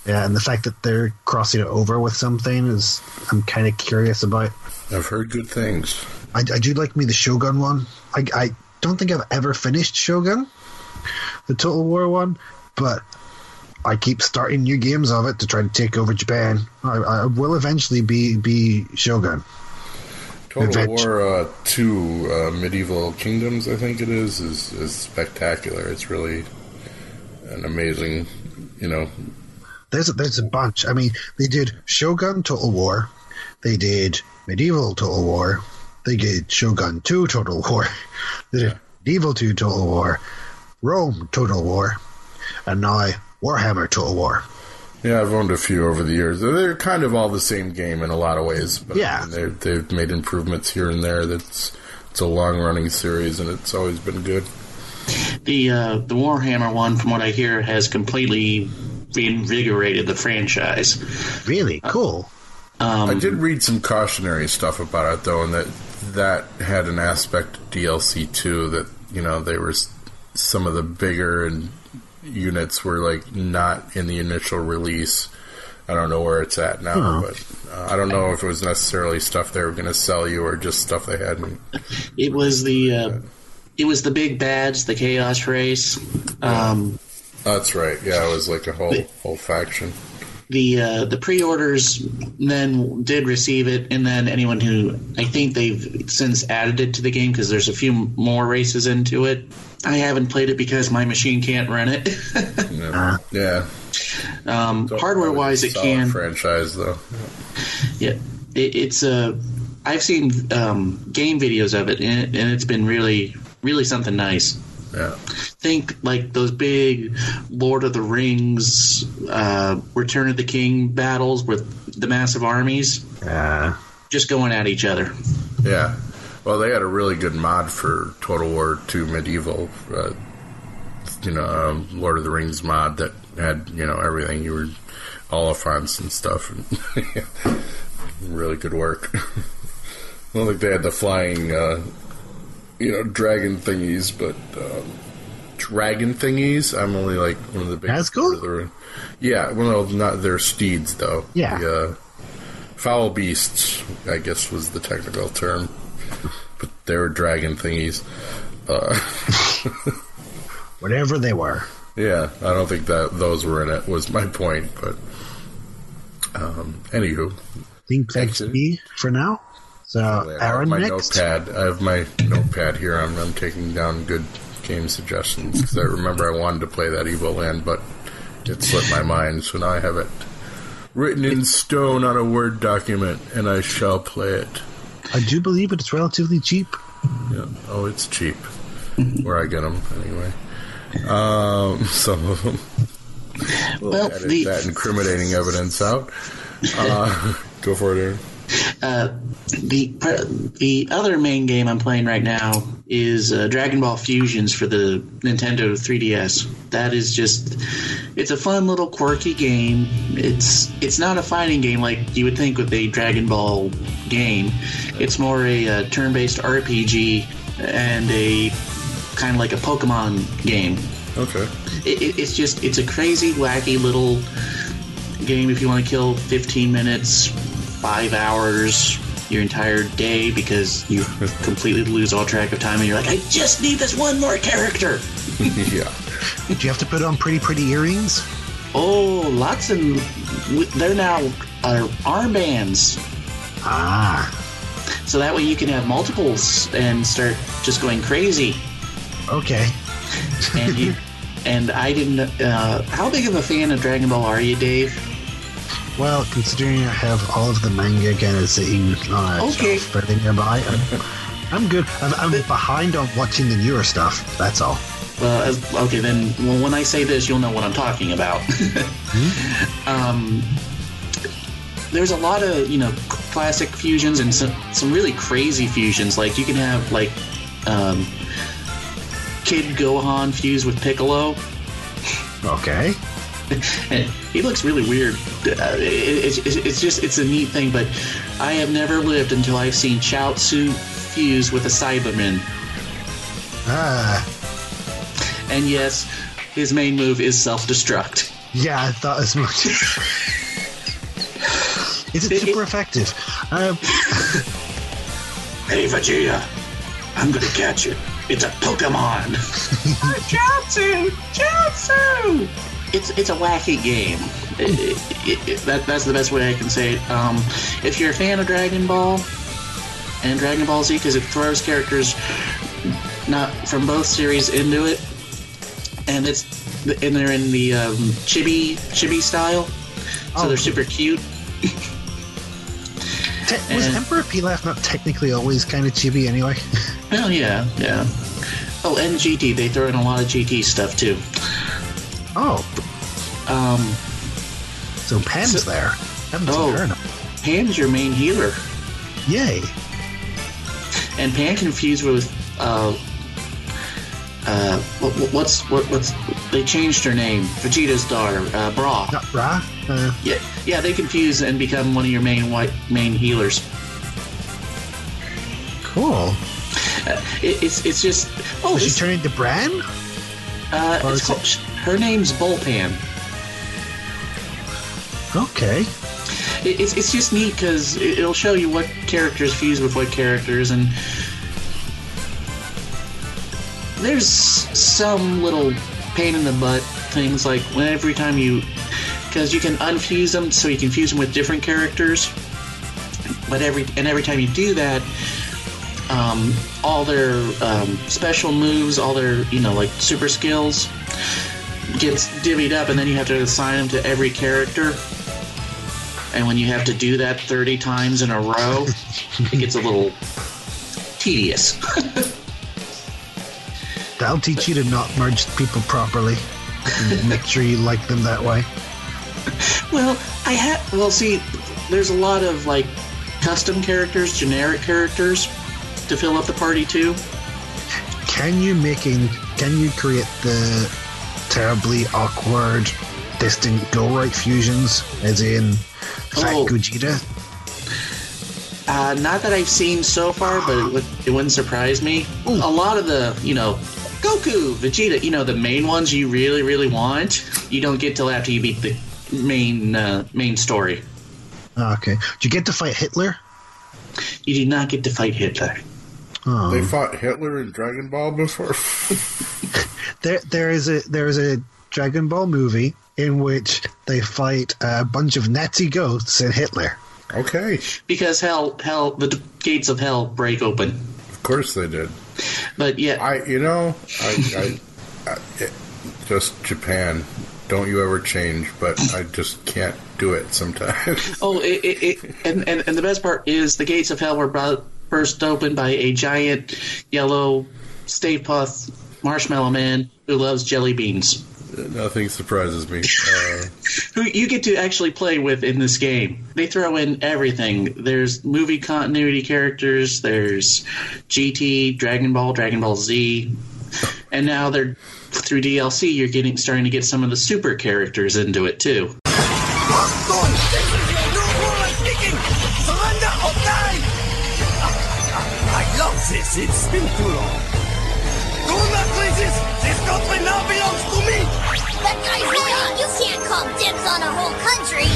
Yeah, and the fact that they're crossing it over with something is, I'm kind of curious about. I've heard good things. I, I do like me the Shogun one. I, I don't think I've ever finished Shogun, the Total War one, but I keep starting new games of it to try to take over Japan. I, I will eventually be, be Shogun. Total War uh, two, uh, Medieval Kingdoms, I think it is, is, is spectacular. It's really an amazing, you know. There's a, there's a bunch. I mean, they did Shogun Total War. They did Medieval Total War. They did Shogun two Total War. They did Medieval two Total War. Rome Total War. And now Warhammer Total War. Yeah, I've owned a few over the years. They're kind of all the same game in a lot of ways. But yeah. I mean, they've made improvements here and there. That's It's a long-running series, and it's always been good. The uh, the Warhammer one, from what I hear, has completely reinvigorated the franchise. Really? Cool. Uh, um, I did read some cautionary stuff about it, though, and that that had an aspect of D L C, too, that, you know, they were some of the bigger and... units were like not in the initial release. I don't know where it's at now, hmm. but uh, I don't know if it was necessarily stuff they were going to sell you or just stuff they hadn't. It was the uh, it was the big bads, the Chaos Race. Um, That's right. Yeah, it was like a whole whole faction. The uh, the pre-orders then did receive it, and then anyone who I think they've since added it to the game because there's a few more races into it. I haven't played it because my machine can't run it. no. Yeah. Um, hardware-wise, it can. Franchise though. Yeah, it, it's a. Uh, I've seen um, game videos of it, and, it, and it's been really, really something nice. Yeah. Think like those big Lord of the Rings, uh, Return of the King battles with the massive armies, uh, just going at each other. Yeah. Well, they had a really good mod for Total War two Medieval, uh, you know, um, Lord of the Rings mod that had, you know, everything. You were Oliphants and stuff. And really good work. I don't think they had the flying... Uh, You know, dragon thingies, but um, dragon thingies. I'm only like one of the big. That's cool. Yeah, well, no, not their steeds though. Yeah, the, uh, foul beasts, I guess, was the technical term, but they were dragon thingies. Uh, Whatever they were. Yeah, I don't think that those were in it. Was my point, but um, anywho, I think that's me for now. So, Aaron, I have my next. notepad. I have my notepad here. I'm, I'm taking down good game suggestions because I remember I wanted to play that Evil Land, but it slipped my mind. So now I have it written in stone on a Word document, and I shall play it. I do believe it's relatively cheap. Yeah. Oh, it's cheap. Where I get them anyway. Um, some of them. We'll well, edit the- that incriminating evidence out. Uh, go for it, Aaron. Uh, the the other main game I'm playing right now is uh, Dragon Ball Fusions for the Nintendo three D S. That is just it's a fun little quirky game. It's it's not a fighting game like you would think with a Dragon Ball game. It's more a, a turn-based R P G and a kind of like a Pokemon game. Okay. It, it, it's just it's a crazy wacky little game if you want to kill fifteen minutes. five hours, your entire day, because you completely lose all track of time and you're like, I just need this one more character. Yeah. Did you have to put on pretty, pretty earrings? Oh, lots of... They're now uh, armbands. Ah. So that way you can have multiples and start just going crazy. Okay. and, you, and I didn't... Uh, how big of a fan of Dragon Ball are you, Dave? Well, considering I have all of the manga again, it's sitting on a shelf fairly nearby. I'm, I'm good. I'm, I'm but, behind on watching the newer stuff. That's all. Well, as, okay, then well, when I say this, you'll know what I'm talking about. hmm? um, there's a lot of, you know, classic fusions and some, some really crazy fusions. Like, you can have, like, um, Kid Gohan fused with Piccolo. Okay. He looks really weird. Uh, it, it, it's just, it's a neat thing, but I have never lived until I've seen Chaozu fuse with a Cyberman. Ah. And yes, his main move is self-destruct. Yeah, I thought as much. Is it, it super it, effective? Um... Hey, Vegeta, I'm gonna catch you. It's a Pokemon. Jutsu, Jutsu. It's it's a wacky game. It, it, it, that that's the best way I can say it. Um, if you're a fan of Dragon Ball and Dragon Ball Z, because it throws characters not from both series into it, and it's and they're in the um, chibi chibi style, so oh, they're super cute. Te- was and, Emperor Pilaf not technically always kind of chibi anyway? Oh, yeah, yeah. Oh, and G T. They throw in a lot of G T stuff, too. Oh. Um. So Pam's so, there. Haven't oh, seen her enough. Pam's your main healer. Yay. And Pam confused with, uh, uh, what, what's, what, what's, they changed her name. Vegeta's daughter, uh, Bra. Not Bra? Uh, yeah, yeah, they confuse and become one of your main white main healers. Cool. Uh, it, it's it's just oh, does she turn into Bran? Uh, it's called, it? Her name's Bullpan. Okay. It, it's it's just neat because it, it'll show you what characters fuse with what characters, and there's some little pain in the butt things like when every time you. Because you can unfuse them, so you can fuse them with different characters. But every and every time you do that, um, all their um, special moves, all their you know like super skills, gets divvied up, and then you have to assign them to every character. And when you have to do that thirty times in a row, it gets a little tedious. That'll teach you to not merge people properly. And make sure you like them that way. Well, I have. Well, see, there's a lot of like custom characters, generic characters to fill up the party too. Can you make in? Can you create the terribly awkward, distant go-right fusions, as in Fat oh. Gogeta? Uh, not that I've seen so far, but it, would, it wouldn't surprise me. Ooh. A lot of the, you know. Goku, Vegeta, you know, the main ones you really, really want, you don't get till after you beat the main uh, main story. Okay. Did you get to fight Hitler? You did not get to fight Hitler. Oh. They fought Hitler in Dragon Ball before? there, there is a there is a Dragon Ball movie in which they fight a bunch of Nazi ghosts and Hitler. Okay. Because hell, hell, the gates of hell break open. Of course they did. But yeah, I you know, I, I, I it, just Japan. Don't you ever change? But I just can't do it sometimes. Oh, it, it, it and, and and the best part is the gates of hell were burst open by a giant yellow Stay Puft marshmallow man who loves jelly beans. Nothing surprises me. Uh, who you get to actually play with in this game. They throw in everything. There's movie continuity characters. There's G T, Dragon Ball, Dragon Ball Z. And now they're through D L C, you're getting starting to get some of the super characters into it, too. I love this. It's been too long. Do not resist. This country now belongs to me. But guys, wait, you can't call dibs on a whole country.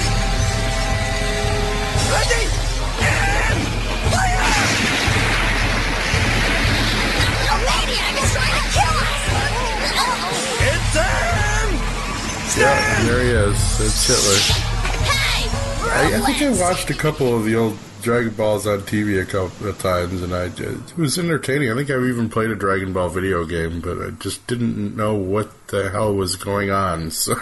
Ready? And fire! Romanian is trying to kill us! Uh-oh. It's him! Yeah, there he is. It's Hitler. Hey! I, I think I watched a couple of the old Dragon Balls on T V a couple of times, and I it was entertaining. I think I've even played a Dragon Ball video game, but I just didn't know what the hell was going on. So.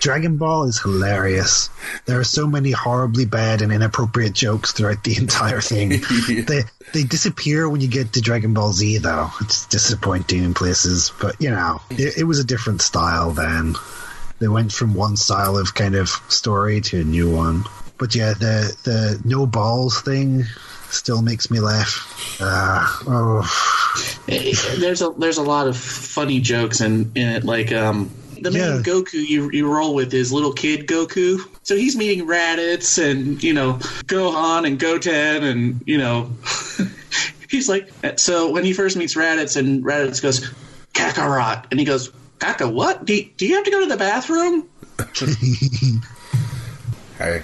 Dragon Ball is hilarious. There are so many horribly bad and inappropriate jokes throughout the entire thing. Yeah. They they disappear when you get to Dragon Ball Z, though. It's disappointing in places, but you know, it, it was a different style then. They went from one style of kind of story to a new one. But yeah, the the no balls thing still makes me laugh. Uh, oh. There's a there's a lot of funny jokes in, in it. Like um, the main yeah. Goku you you roll with is little kid Goku. So he's meeting Raditz and you know Gohan and Goten and you know he's like so when he first meets Raditz and Raditz goes Kakarot and he goes Kaka what do you, do you have to go to the bathroom? Hey,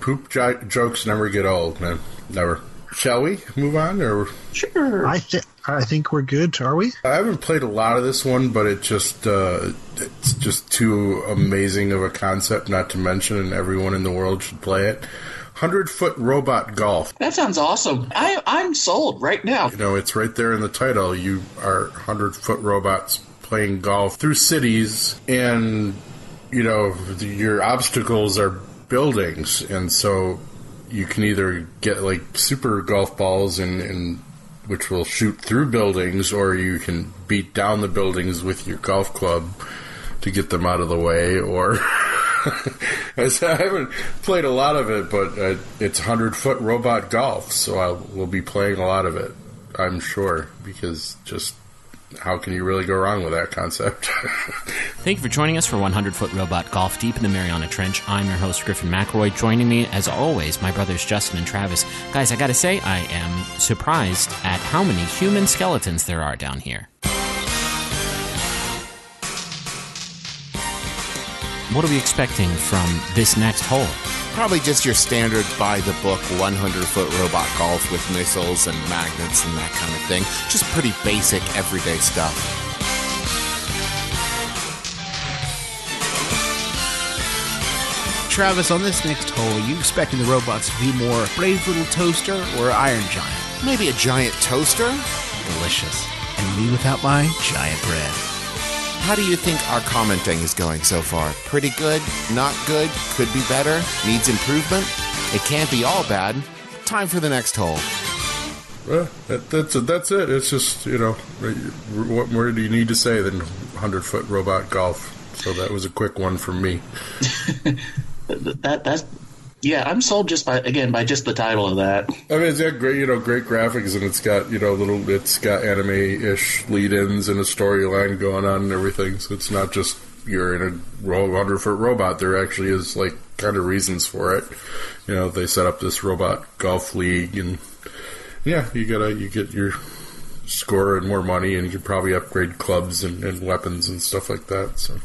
poop jo- jokes never get old, man. Never. Shall we move on? Or sure. I th- I think we're good. Are we? I haven't played a lot of this one, but it just uh, it's just too amazing of a concept not to mention, and everyone in the world should play it. one hundred foot Robot Golf. That sounds awesome. I, I'm sold right now. You know, it's right there in the title. You are one hundred foot robots playing golf through cities, and, you know, your obstacles are buildings, and so you can either get, like, super golf balls, and, and which will shoot through buildings, or you can beat down the buildings with your golf club to get them out of the way, or... I haven't played a lot of it, but uh, it's one hundred foot Robot Golf, so I will be playing a lot of it, I'm sure, because just how can you really go wrong with that concept? Thank you for joining us for one hundred foot Robot Golf Deep in the Mariana Trench. I'm your host, Griffin McElroy. Joining me, as always, my brothers Justin and Travis. Guys, I gotta say, I am surprised at how many human skeletons there are down here. What are we expecting from this next hole? Probably just your standard by-the-book one hundred foot robot golf with missiles and magnets and that kind of thing. Just pretty basic, everyday stuff. Travis, on this next hole, you expecting the robots to be more Brave Little Toaster or Iron Giant? Maybe a giant toaster? Delicious. And me without my giant bread. How do you think our commenting is going so far? Pretty good? Not good? Could be better? Needs improvement? It can't be all bad. Time for the next hole. Well, that, that's, that's it. It's just, you know, what more do you need to say than one hundred foot robot golf? So that was a quick one for me. that that's Yeah, I'm sold just by, again, by just the title of that. I mean, it's got great, you know, great graphics, and it's got, you know, little, it's got anime-ish lead-ins and a storyline going on and everything, so it's not just you're in a one hundred foot robot. There actually is, like, kind of reasons for it. You know, they set up this robot golf league, and, yeah, you gotta, you get your score and more money, and you can probably upgrade clubs and, and weapons and stuff like that, so...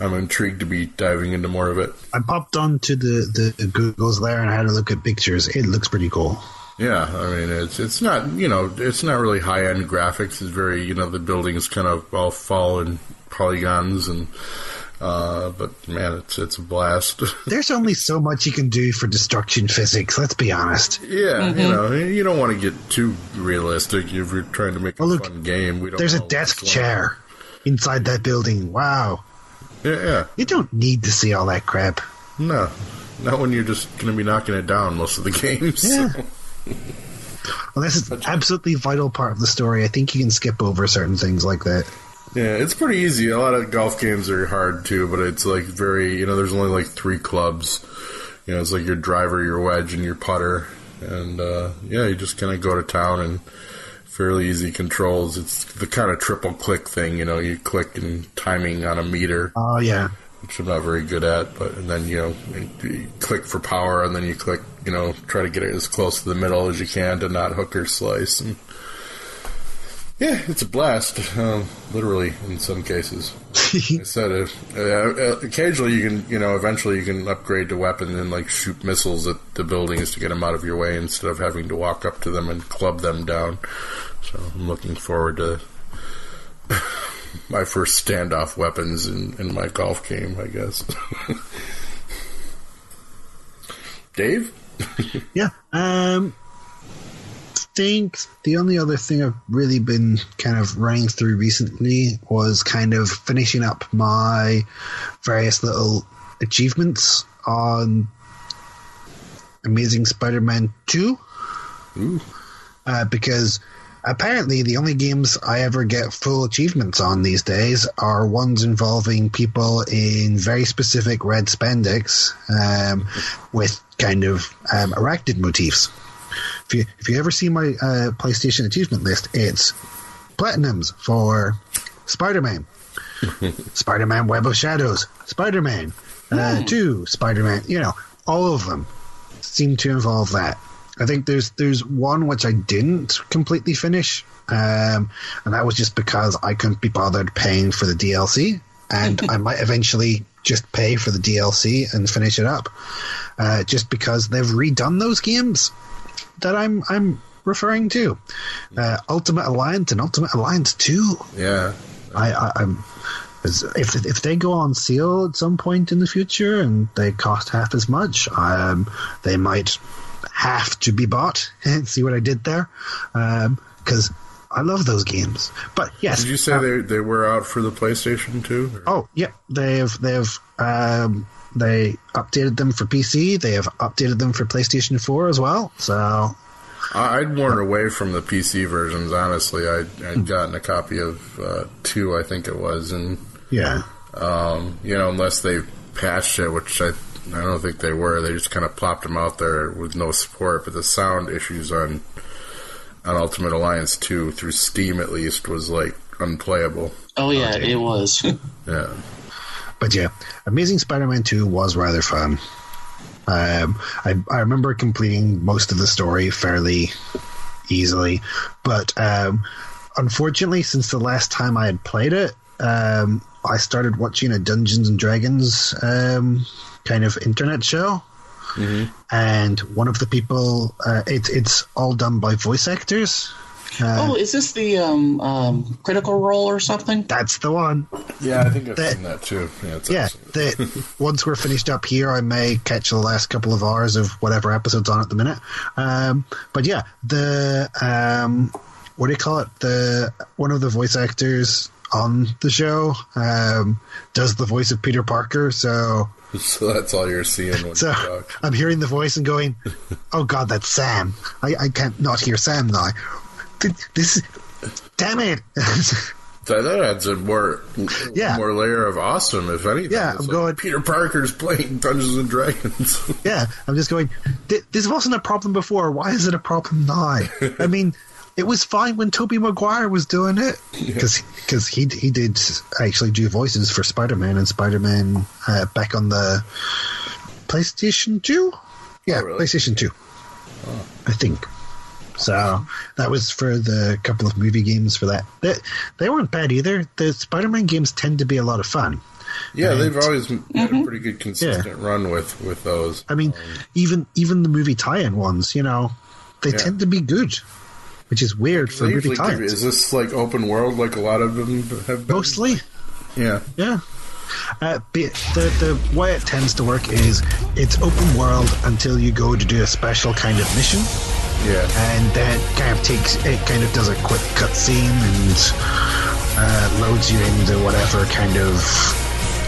I'm intrigued to be diving into more of it. I popped onto the, the Googles there and I had a look at pictures. It looks pretty cool. Yeah, I mean, it's it's not, you know, it's not really high-end graphics. It's very, you know, the buildings kind of all fall in polygons and... Uh, but man, it's it's a blast. There's only so much you can do for destruction physics. Let's be honest. Yeah, mm-hmm. you know, you don't want to get too realistic if you're trying to make well, a look, fun game. We don't there's a desk chair inside that building. Wow. Yeah, yeah. You don't need to see all that crap. No. Not when you're just going to be knocking it down most of the games. Yeah. So. Well, this is an absolutely vital part of the story. I think you can skip over certain things like that. Yeah, it's pretty easy. A lot of golf games are hard, too, but it's, like, very... You know, there's only, like, three clubs. You know, it's like your driver, your wedge, and your putter. And, uh, yeah, you just kind of go to town and... Fairly easy controls. It's the kind of triple click thing, you know, you click and timing on a meter. Oh, yeah. Which I'm not very good at, but, and then, you know, you click for power, and then you click, you know, try to get it as close to the middle as you can to not hook or slice. And yeah, it's a blast, uh, literally, in some cases. Like I said, if, uh, occasionally you can, you know, eventually you can upgrade the weapon and, like, shoot missiles at the buildings to get them out of your way instead of having to walk up to them and club them down. So I'm looking forward to my first standoff weapons in, in my golf game, I guess. Dave? Yeah. Um, I think the only other thing I've really been kind of running through recently was kind of finishing up my various little achievements on Amazing Spider-Man two. Ooh. Uh, because... Apparently, the only games I ever get full achievements on these days are ones involving people in very specific red spandex um, with kind of um, arachnid motifs. If you if you ever see my uh, PlayStation achievement list, it's Platinums for Spider-Man, Spider-Man Web of Shadows, Spider-Man uh, mm. two, Spider-Man, you know, all of them seem to involve that. I think there's there's one which I didn't completely finish, um, and that was just because I couldn't be bothered paying for the D L C. and I might eventually just pay for the D L C and finish it up, uh, just because they've redone those games that I'm I'm referring to, uh, Ultimate Alliance and Ultimate Alliance two. Yeah, I, I, I'm. If if they go on sale at some point in the future and they cost half as much, um, they might have to be bought. See what I did there? Because um, I love those games. But yes, did you say um, they they were out for the PlayStation two? Oh yeah, they've they've um, they updated them for P C. They have updated them for PlayStation four as well. So I'd worn away from the P C versions. Honestly, I'd, I'd gotten a copy of uh, two, I think it was, and. Yeah. Um, you know, unless they patched it, which I I don't think they were. They just kind of plopped them out there with no support. But the sound issues on on Ultimate Alliance two, through Steam at least, was, like, unplayable. Oh, yeah, um, it was. Yeah. But, yeah, Amazing Spider-Man two was rather fun. Um, I, I remember completing most of the story fairly easily. But, um, unfortunately, since the last time I had played it, Um, I started watching a Dungeons and Dragons um, kind of internet show, mm-hmm. and one of the people, uh, it, it's all done by voice actors. Uh, oh, is this the um, um, Critical Role or something? That's the one. Yeah, I think I've seen that too. Yeah, it's yeah the, once we're finished up here, I may catch the last couple of hours of whatever episode's on at the minute. Um, but yeah, the um, what do you call it? The one of the voice actors on the show um, does the voice of Peter Parker, so so that's all you're seeing when so you talk. I'm hearing the voice and going, oh god, that's Sam. I, I can't not hear Sam now. This is, damn it. So that adds a more yeah. more layer of awesome, if anything. Yeah, it's I'm like going. Peter Parker's playing Dungeons and Dragons. Yeah, I'm just going, this wasn't a problem before, why is it a problem now? I mean, it was fine when Tobey Maguire was doing it, because yeah. he he did actually do voices for Spider-Man and Spider-Man uh, back on the PlayStation two? Yeah, oh, really? PlayStation two, oh. I think. So that was for the couple of movie games for that. They, they weren't bad either. The Spider-Man games tend to be a lot of fun. Yeah, and they've always mm-hmm. had a pretty good consistent yeah. run with, with those. I mean, um, even, even the movie tie-in ones, you know, they yeah. tend to be good. Which is weird for movie times. Is this like open world, like a lot of them have been? Mostly. Yeah. Yeah. Uh, the, the the way it tends to work is it's open world until you go to do a special kind of mission. Yeah. And then it kind of takes it kind of does a quick cutscene and uh, loads you into whatever kind of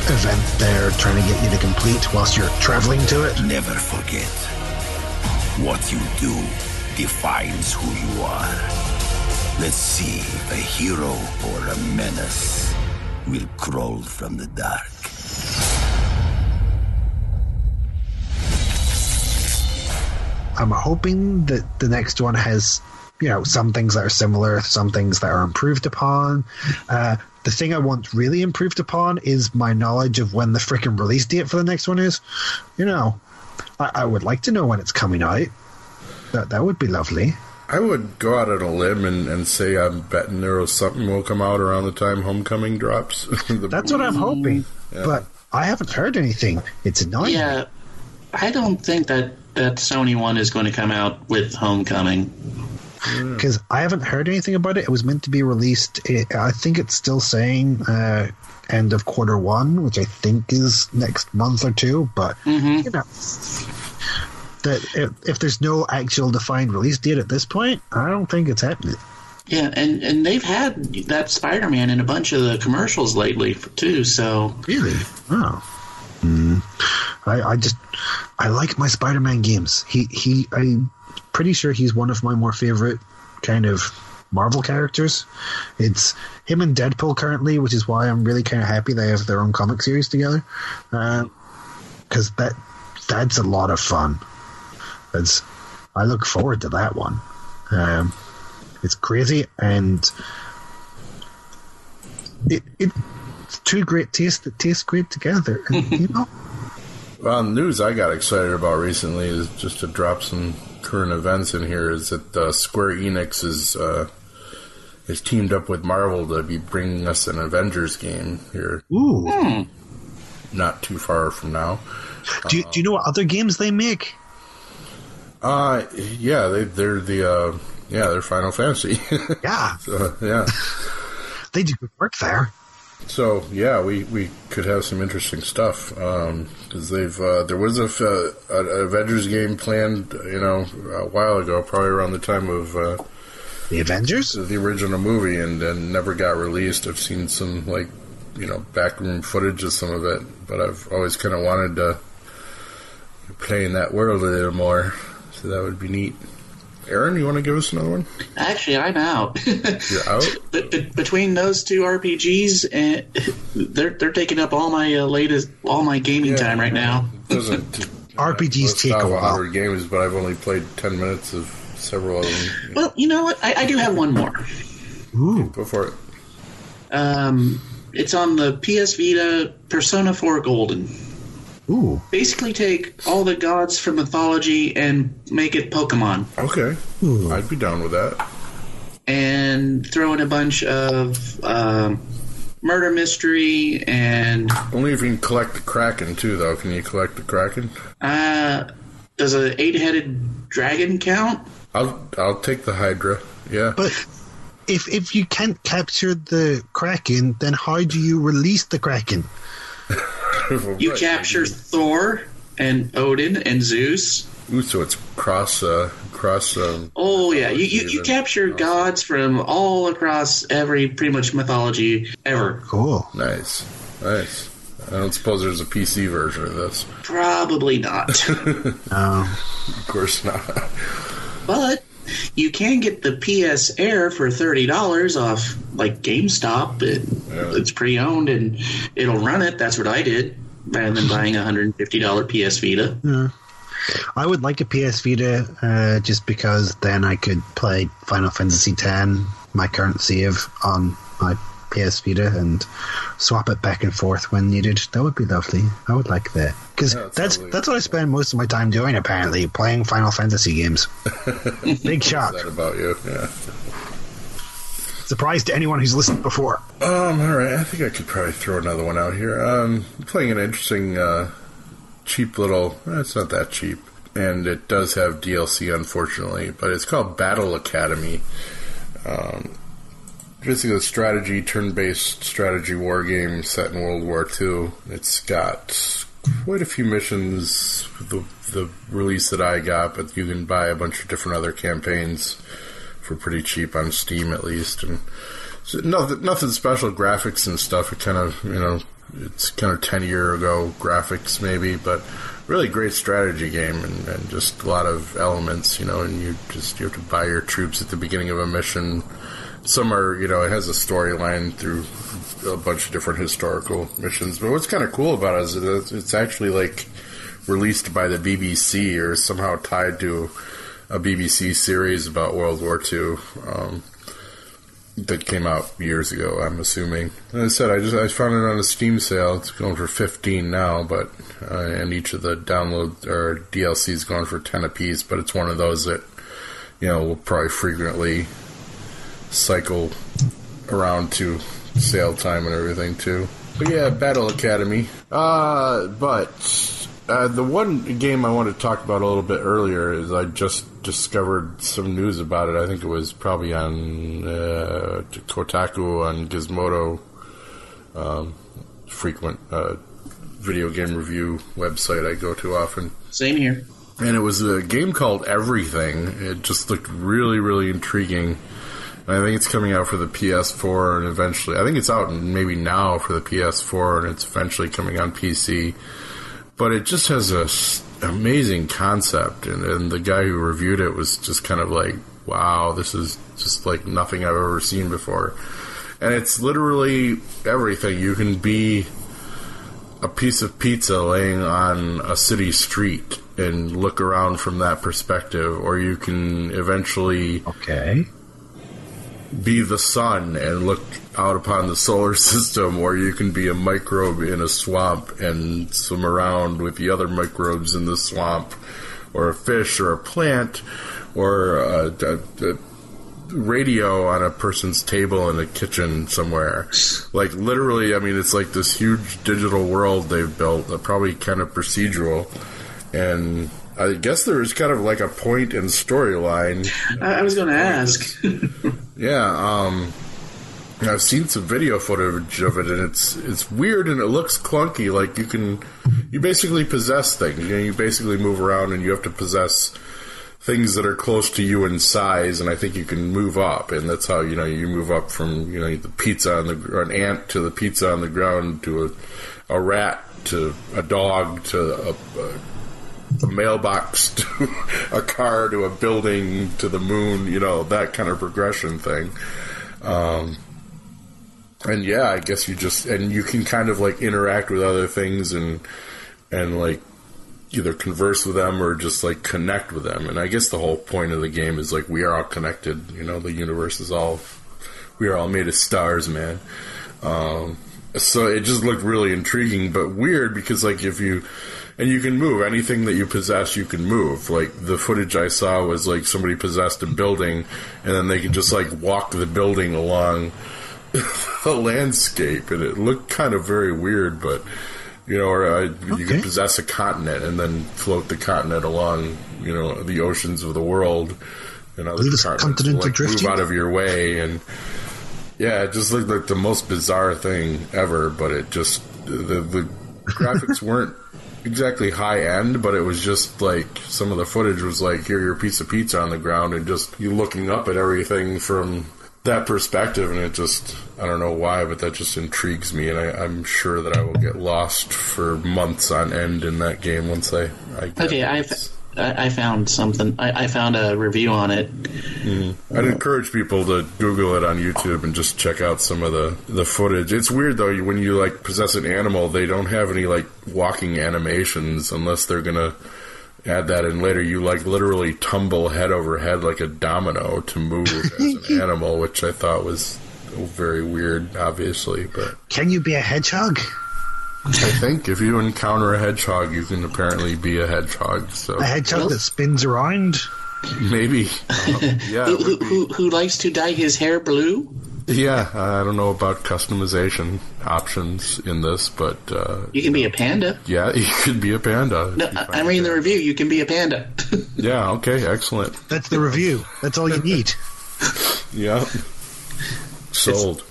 event they're trying to get you to complete whilst you're traveling to it. Never forget what you do defines who you are. Let's see if a hero or a menace will crawl from the dark. I'm hoping that the next one has, you know, some things that are similar, some things that are improved upon. Uh, the thing I want really improved upon is my knowledge of when the frickin' release date for the next one is. You know, I, I would like to know when it's coming out. That, that would be lovely. I would go out on a limb and, and say I'm betting there was something will come out around the time Homecoming drops. That's what I'm hoping, yeah. But I haven't heard anything. It's annoying. Yeah, I don't think that, that Sony one is going to come out with Homecoming. Because yeah. I haven't heard anything about it. It was meant to be released. It, I think it's still saying uh, end of quarter one, which I think is next month or two, but mm-hmm. you know. That if, if there's no actual defined release date at this point, I don't think it's happening. Yeah, and, and they've had that Spider-Man in a bunch of the commercials lately too. So really, oh, mm. I, I just I like my Spider-Man games. He he, I'm pretty sure he's one of my more favorite kind of Marvel characters. It's him and Deadpool currently, which is why I'm really kind of happy they have their own comic series together. Because uh, that that's a lot of fun. It's, I look forward to that one. Um, it's crazy, and it, it, it's two great tastes that taste great together. And, you know? Well, the news I got excited about recently is, just to drop some current events in here, is that uh, Square Enix is uh, has teamed up with Marvel to be bringing us an Avengers game here. Ooh. Hmm. Not too far from now. Do you, um, do you know what other games they make? Uh, yeah, they, they're the uh, yeah, they're Final Fantasy. Yeah, so, yeah, they do good work there. So yeah, we, we could have some interesting stuff because um, they've uh, there was a uh, an Avengers game planned, you know, a while ago, probably around the time of uh, the Avengers, the original movie, and then never got released. I've seen some like. You know, backroom footage of some of it, but I've always kind of wanted to play in that world a little more, so that would be neat. Aaron, you want to give us another one? Actually, I'm out. You're out? Be- be- between those two R P Gs, and they're they're taking up all my uh, latest, all my gaming yeah, time right now. Doesn't R P Gs take a while. one hundred games, but I've only played ten minutes of several of them. You well, know. you know what? I, I do have one more. Ooh, go for it. Um. It's on the P S Vita, Persona four Golden. Ooh. Basically take all the gods from mythology and make it Pokemon. Okay. Ooh. I'd be down with that. And throw in a bunch of um, murder mystery and... Only if you can collect the Kraken, too, though. Can you collect the Kraken? Uh, does an eight-headed dragon count? I'll I'll take the Hydra, yeah. But... If if you can't capture the Kraken, then how do you release the Kraken? You right. capture Thor and Odin and Zeus. Ooh, so it's cross uh, cross. Um, oh yeah, you you, you capture awesome. gods from all across every pretty much mythology ever. Oh, cool, nice, nice. I don't suppose there's a P C version of this. Probably not. No, of course not. But. You can get the P S Air for thirty dollars off, like, GameStop. It, yeah. It's pre-owned, and it'll run it. That's what I did, rather than buying a one hundred fifty dollars P S Vita. Yeah. I would like a P S Vita uh, just because then I could play Final Fantasy X, my current save, on my P S Vita and swap it back and forth when needed. That would be lovely. I would like that. Because yeah, that's really that's what I spend most of my time doing, apparently, playing Final Fantasy games. Big shock. That about you? Yeah. Surprise to anyone who's listened before. Um, all right. I think I could probably throw another one out here. Um, I'm playing an interesting, uh, cheap little... Well, it's not that cheap. And it does have D L C, unfortunately. But it's called Battle Academy. Um... Basically, a strategy, turn-based strategy war game set in World War Two. It's got quite a few missions, the, the release that I got, but you can buy a bunch of different other campaigns for pretty cheap on Steam, at least. And so nothing, nothing special, graphics and stuff. It kind of, you know, it's kind of ten-year-ago graphics, maybe, but really great strategy game and, and just a lot of elements, you know, and you just you have to buy your troops at the beginning of a mission. Some are, you know, it has a storyline through a bunch of different historical missions. But what's kind of cool about it is it's actually, like, released by the B B C or somehow tied to a B B C series about World War Two um, that came out years ago, I'm assuming. As I said, I just I found it on a Steam sale. It's going for fifteen dollars now, but uh, and each of the download or D L C is going for ten dollars apiece. But it's one of those that, you know, will probably frequently... cycle around to sale time and everything too. But yeah, Battle Academy. Uh, but uh, the one game I wanted to talk about a little bit earlier is I just discovered some news about it. I think it was probably on uh, Kotaku on Gizmodo, um, frequent uh, video game review website I go to often. Same here. And it was a game called Everything. It just looked really, really intriguing. I think it's coming out for the P S four and eventually... I think it's out maybe now for the P S four and it's eventually coming on P C. But it just has an amazing concept. And, and the guy who reviewed it was just kind of like, wow, this is just like nothing I've ever seen before. And it's literally everything. You can be a piece of pizza laying on a city street and look around from that perspective. Or you can eventually... Okay... be the sun and look out upon the solar system, or you can be a microbe in a swamp and swim around with the other microbes in the swamp, or a fish or a plant or a, a, a radio on a person's table in a kitchen somewhere. Like, literally, I mean, it's like this huge digital world they've built, probably kind of procedural. And I guess there is kind of like a point in storyline. I, I was going to ask. Yeah, um... I've seen some video footage of it, and it's it's weird, and it looks clunky. Like, you can, you basically possess things. You know, you basically move around, and you have to possess things that are close to you in size. And I think you can move up, and that's how you know you move up from you know the pizza on the or an ant to the pizza on the ground to a, a rat to a dog to a, a mailbox to a car to a building to the moon. You know, that kind of progression thing. Um, And yeah, I guess you just and you can kind of like interact with other things and and like either converse with them or just like connect with them. And I guess the whole point of the game is like we are all connected. You know, the universe is all we are all made of stars, man. Um, so it just looked really intriguing, but weird because like if you and you can move anything that you possess, you can move. Like the footage I saw was like somebody possessed a building and then they could just like walk the building along the landscape, and it looked kind of very weird, but you know, or uh, okay. You could possess a continent and then float the continent along, you know, the oceans of the world, and other Leave continents continent will, like, move out of your way, and yeah, it just looked like the most bizarre thing ever. But it just the the graphics weren't exactly high end, but it was just like some of the footage was like, here, your piece of pizza on the ground, and just you looking up at everything from that perspective, and it just, I don't know why, but that just intrigues me, and I, I'm sure that I will get lost for months on end in that game once I, I get Okay, I, I found something. I, I found a review on it. Mm. I'd encourage people to Google it on YouTube and just check out some of the, the footage. It's weird, though, when you, like, possess an animal, they don't have any, like, walking animations unless they're gonna add that in later. You like literally tumble head over head like a domino to move as an animal, which I thought was very weird, obviously. But can you be a hedgehog? I think if you encounter a hedgehog, you can apparently be a hedgehog. So a hedgehog well, that spins around, maybe. Um, yeah, who, who who likes to dye his hair blue? Yeah, I don't know about customization options in this, but Uh, you can be a panda. Yeah, you could be a panda. No, I'm reading the review. You can be a panda. Yeah, okay, excellent. That's the review. That's all you need. Yeah. Sold.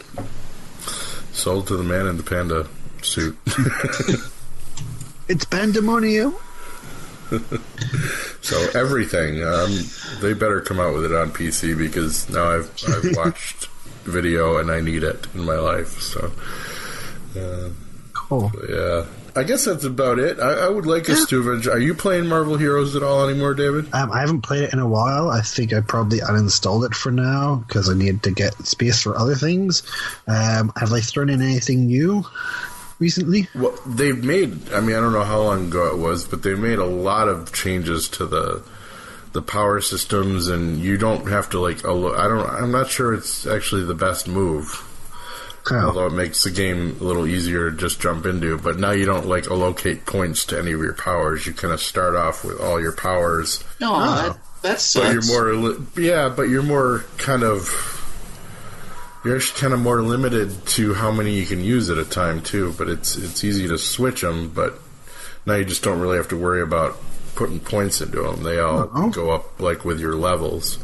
It's sold to the man in the panda suit. It's pandemonium. So everything. Um, they better come out with it on P C because now I've I've watched video and I need it in my life. So, uh, cool. Yeah, I guess that's about it. I, I would like us to. Are you playing Marvel Heroes at all anymore, David? Um, I haven't played it in a while. I think I probably uninstalled it for now because I needed to get space for other things. Um, have they thrown in anything new recently? Well, they've made. I mean, I don't know how long ago it was, but they made a lot of changes to the. the power systems, and you don't have to like. I don't. I'm not sure it's actually the best move, oh. although it makes the game a little easier to just jump into. But now you don't like allocate points to any of your powers. You kind of start off with all your powers. No, uh, that's. That but you're more. Yeah, but you're more kind of. You're actually kind of more limited to how many you can use at a time too. But it's it's easy to switch them. But now you just don't really have to worry about putting points into them. They all Uh-oh. go up like with your levels,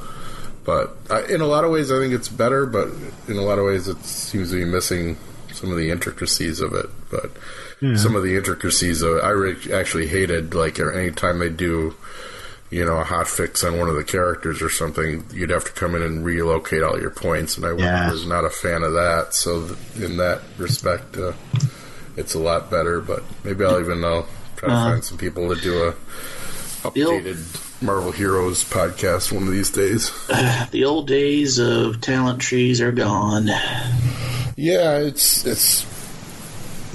but I, in a lot of ways I think it's better, but in a lot of ways it seems to be missing some of the intricacies of it. But yeah. some of the intricacies of it, I re- actually hated, like any time they do you know a hot fix on one of the characters or something, you'd have to come in and relocate all your points, and I yeah. was not a fan of that. So th- in that respect uh, it's a lot better, but maybe I'll even I'll try uh-huh. to find some people to do a updated Marvel Heroes podcast one of these days. Uh, the old days of talent trees are gone. Yeah, it's it's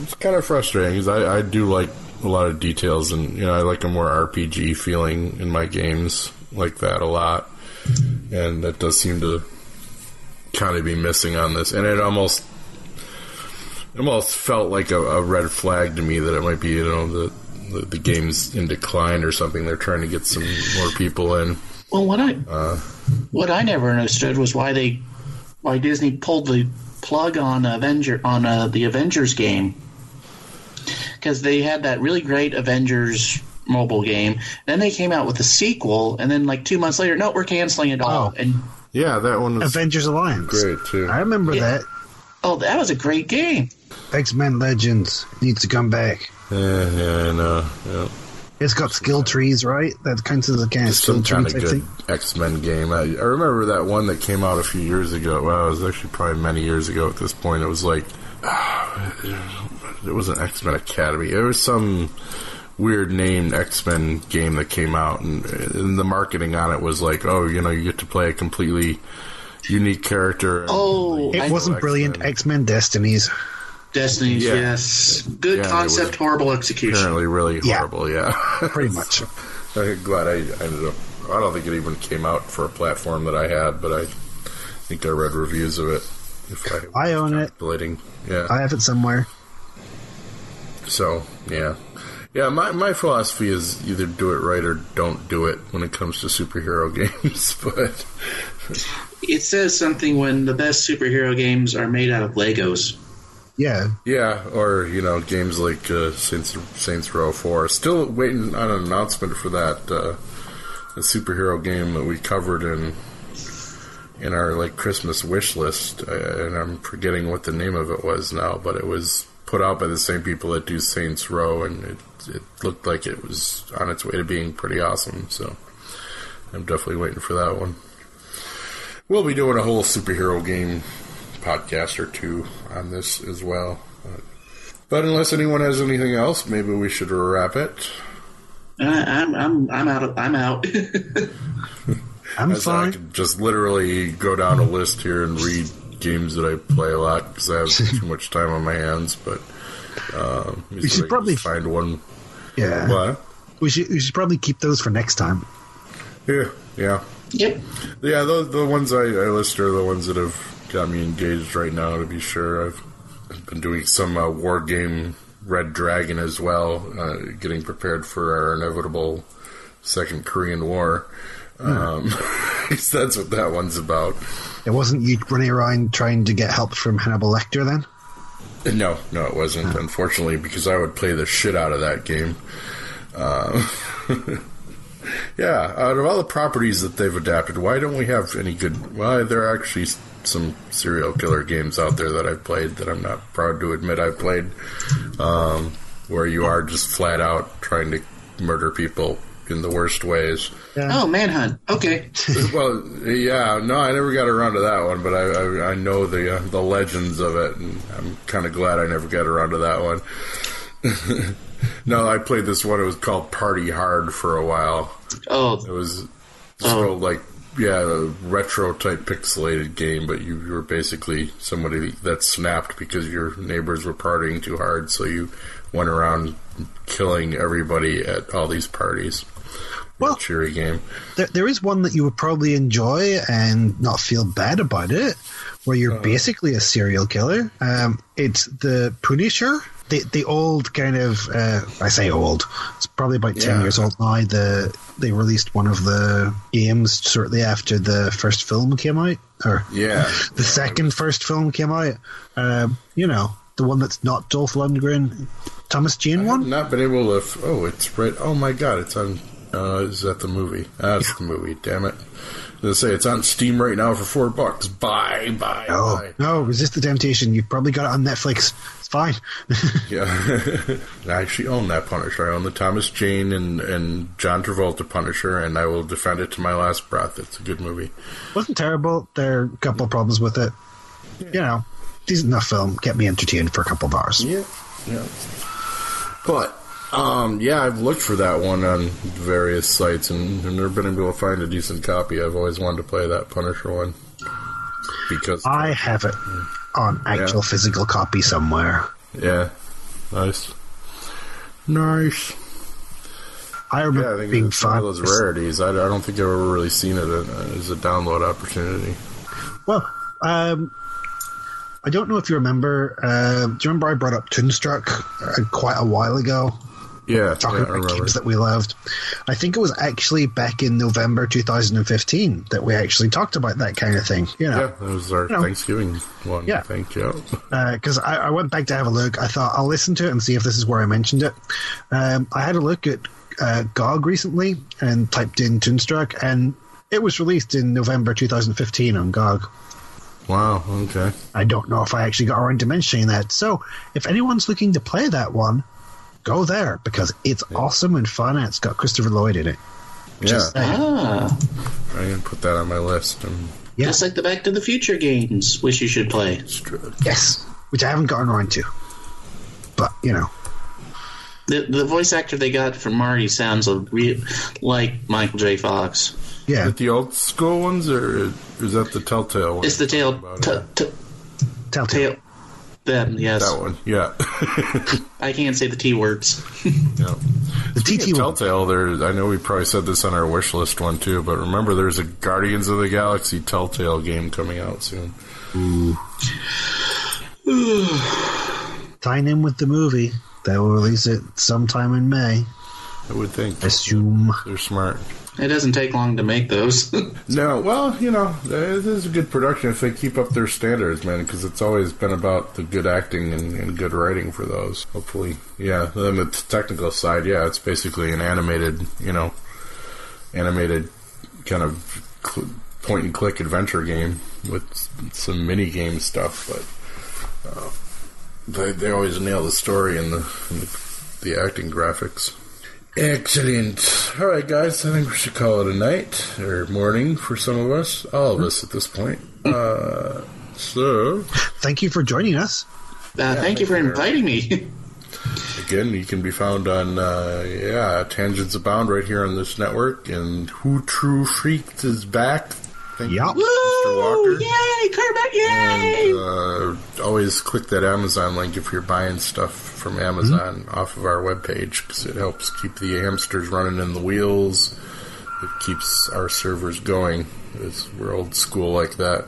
it's kind of frustrating because I, I do like a lot of details, and you know I like a more R P G feeling in my games like that a lot, and that does seem to kind of be missing on this. And it almost it almost felt like a, a red flag to me that it might be you know the The, the game's in decline or something. They're trying to get some more people in. Well, what I uh, What I never understood was why they, why Disney pulled the plug on Avenger on uh, the Avengers game, because they had that really great Avengers mobile game. Then they came out with a sequel, and then like two months later, no, we're canceling it all. Oh. And yeah, that one was Avengers Alliance. Great too. I remember yeah. that. Oh, that was a great game. X-Men Legends needs to come back. Yeah, yeah, I know. Yeah. It's got skill trees, right? That counts as a kind of skill trees, kind of good X-Men game. I, I remember that one that came out a few years ago. Well, it was actually probably many years ago at this point. It was like, uh, it was an X-Men Academy. It was some weird named X-Men game that came out, and, and the marketing on it was like, oh, you know, you get to play a completely unique character. Oh, it wasn't X-Men. Brilliant. X-Men Destinies. Destinies, yeah. yes. Good yeah, concept, horrible execution. Apparently really horrible, yeah. yeah. Pretty much. I'm glad I ended up... I don't think it even came out for a platform that I had, but I think I read reviews of it. If I, I own it. Yeah. I have it somewhere. So, yeah. Yeah, my, my philosophy is either do it right or don't do it when it comes to superhero games, but... It says something when the best superhero games are made out of Legos. Yeah. Yeah, or, you know, games like uh, Saints, Saints Row four. Still waiting on an announcement for that uh, the superhero game that we covered in in our, like, Christmas wish list. I, and I'm forgetting what the name of it was now, but it was put out by the same people that do Saints Row, and it, it looked like it was on its way to being pretty awesome. So I'm definitely waiting for that one. We'll be doing a whole superhero game podcast or two on this as well, but unless anyone has anything else, maybe we should wrap it. Uh, I'm I'm I'm out. Of, I'm out. I'm sorry. I could just literally go down a list here and read games that I play a lot because I have too much time on my hands. But um, we should probably find one. Yeah. What? We should we should probably keep those for next time. Yeah. Yeah. Yep. Yeah. The the ones I, I list are the ones that have got me engaged right now, to be sure. I've been doing some uh, war game Red Dragon as well, uh, getting prepared for our inevitable second Korean War. Um, hmm. That's what that one's about. It wasn't you running around trying to get help from Hannibal Lecter then? No, no, it wasn't, oh. Unfortunately, because I would play the shit out of that game. Uh, yeah, out of all the properties that they've adapted, why don't we have any good... Well, they're actually... some serial killer games out there that I've played that I'm not proud to admit I've played, um, where you are just flat out trying to murder people in the worst ways. Yeah. Oh, Manhunt. Okay. Well, yeah, no, I never got around to that one, but I I, I know the uh, the legends of it, and I'm kind of glad I never got around to that one. No, I played this one. It was called Party Hard for a while. Oh. It was just oh. called, like, yeah, a retro-type pixelated game, but you, you were basically somebody that snapped because your neighbors were partying too hard, so you went around killing everybody at all these parties. Well, cheery game. There, there is one that you would probably enjoy and not feel bad about it, where you're uh, basically a serial killer. Um, it's The Punisher. The, the old kind of, uh, I say old, it's probably about ten yeah. years old now. The, they released one of the games shortly after the first film came out, or yeah. the second first film came out. Uh, you know, the one that's not Dolph Lundgren, Thomas Jane one? I've not been able to, f- oh, it's right, oh my god, it's on, uh, is that the movie? That's yeah. the movie, damn it. I was going to say, it's on Steam right now for four bucks. Bye, bye, no, bye. No, resist the temptation. You've probably got it on Netflix. It's fine. Yeah. I actually own that Punisher. I own the Thomas Jane and, and John Travolta Punisher, and I will defend it to my last breath. It's a good movie. It wasn't terrible. There are a couple of problems with it. Yeah. You know, decent enough film. Kept me entertained for a couple of hours. Yeah. Yeah. But... Um, yeah, I've looked for that one on various sites and, and never been able to find a decent copy. I've always wanted to play that Punisher one. Because I have it on actual yeah. physical copy somewhere. Yeah. Nice. Nice. I remember yeah, I think being fun. One of those rarities. I, I don't think I've ever really seen it as a download opportunity. Well, um... I don't know if you remember, uh, do you remember I brought up Toonstruck uh, quite a while ago? yeah, chocolate yeah, chip games that we loved. I think it was actually back in November two thousand fifteen that we actually talked about that kind of thing. You know? Yeah, that was our you Thanksgiving know. one, yeah. I think, yeah. Because uh, I, I went back to have a look. I thought, I'll listen to it and see if this is where I mentioned it. Um, I had a look at uh, G O G recently and typed in Toonstruck, and it was released in November two thousand fifteen on G O G. Wow, okay. I don't know if I actually got around to mentioning that. So, if anyone's looking to play that one, go there, because it's yeah. awesome and fun, and it's got Christopher Lloyd in it. Yeah. Ah. I'm going to put that on my list. Um, yeah. That's like the Back to the Future games, which you should play. Yes, which I haven't gotten around to. But, you know. The the voice actor they got from Marty sounds a real, like Michael J. Fox. Yeah. Is it the old school ones, or is that the Telltale one? It's the tail, t- t- Telltale. Telltale. Them, yes. That one, yeah. I can't say the T words. Yeah. The T T Telltale, there. I know we probably said this on our wish list one too, but remember, there's a Guardians of the Galaxy Telltale game coming out soon. Ooh. Tying in with the movie, they will release it sometime in May. I would think. Assume they're smart. It doesn't take long to make those. No, well, you know, this is a good production if they keep up their standards, man, because it's always been about the good acting and, and good writing for those. Hopefully, yeah. Then the technical side, yeah, it's basically an animated, you know, animated kind of cl- point and click adventure game with some mini game stuff, but uh, they they always nail the story and the and the, the acting graphics. Excellent. All right, guys, I think we should call it a night, or morning for some of us, all of us at this point. Uh, so... Thank you for joining us. Uh, yeah, thank you for inviting me. Again, you can be found on, uh, yeah, Tangents Abound right here on this network, and Two True Freaks is back. Thank yep. you, Mister Walker. Yay! Kermit, yay! And, uh, always click that Amazon link if you're buying stuff from Amazon mm-hmm. off of our webpage, because it helps keep the hamsters running in the wheels. It keeps our servers going. It's, we're old school like that.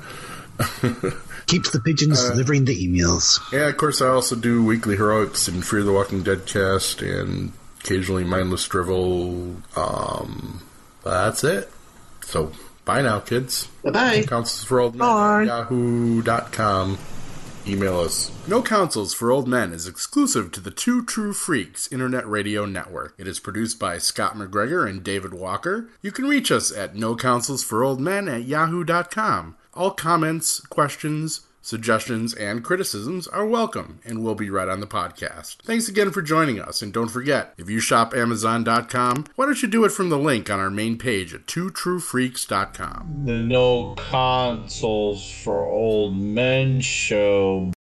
Keeps the pigeons uh, delivering the emails. Yeah, of course, I also do Weekly Heroics and Fear the Walking Dead cast, and occasionally Mindless Drivel. Um, that's it. So... Bye now, kids. Bye-bye. councils for old men at yahoo dot com Email us. No Councils for Old Men is exclusive to the Two True Freaks Internet Radio Network. It is produced by Scott McGregor and David Walker. You can reach us at no councils for old men at yahoo dot com All comments, questions, suggestions, and criticisms are welcome and will be read on the podcast. Thanks again for joining us, and don't forget, if you shop amazon dot com why don't you do it from the link on our main page at two true freaks dot com The No Consoles for Old Men show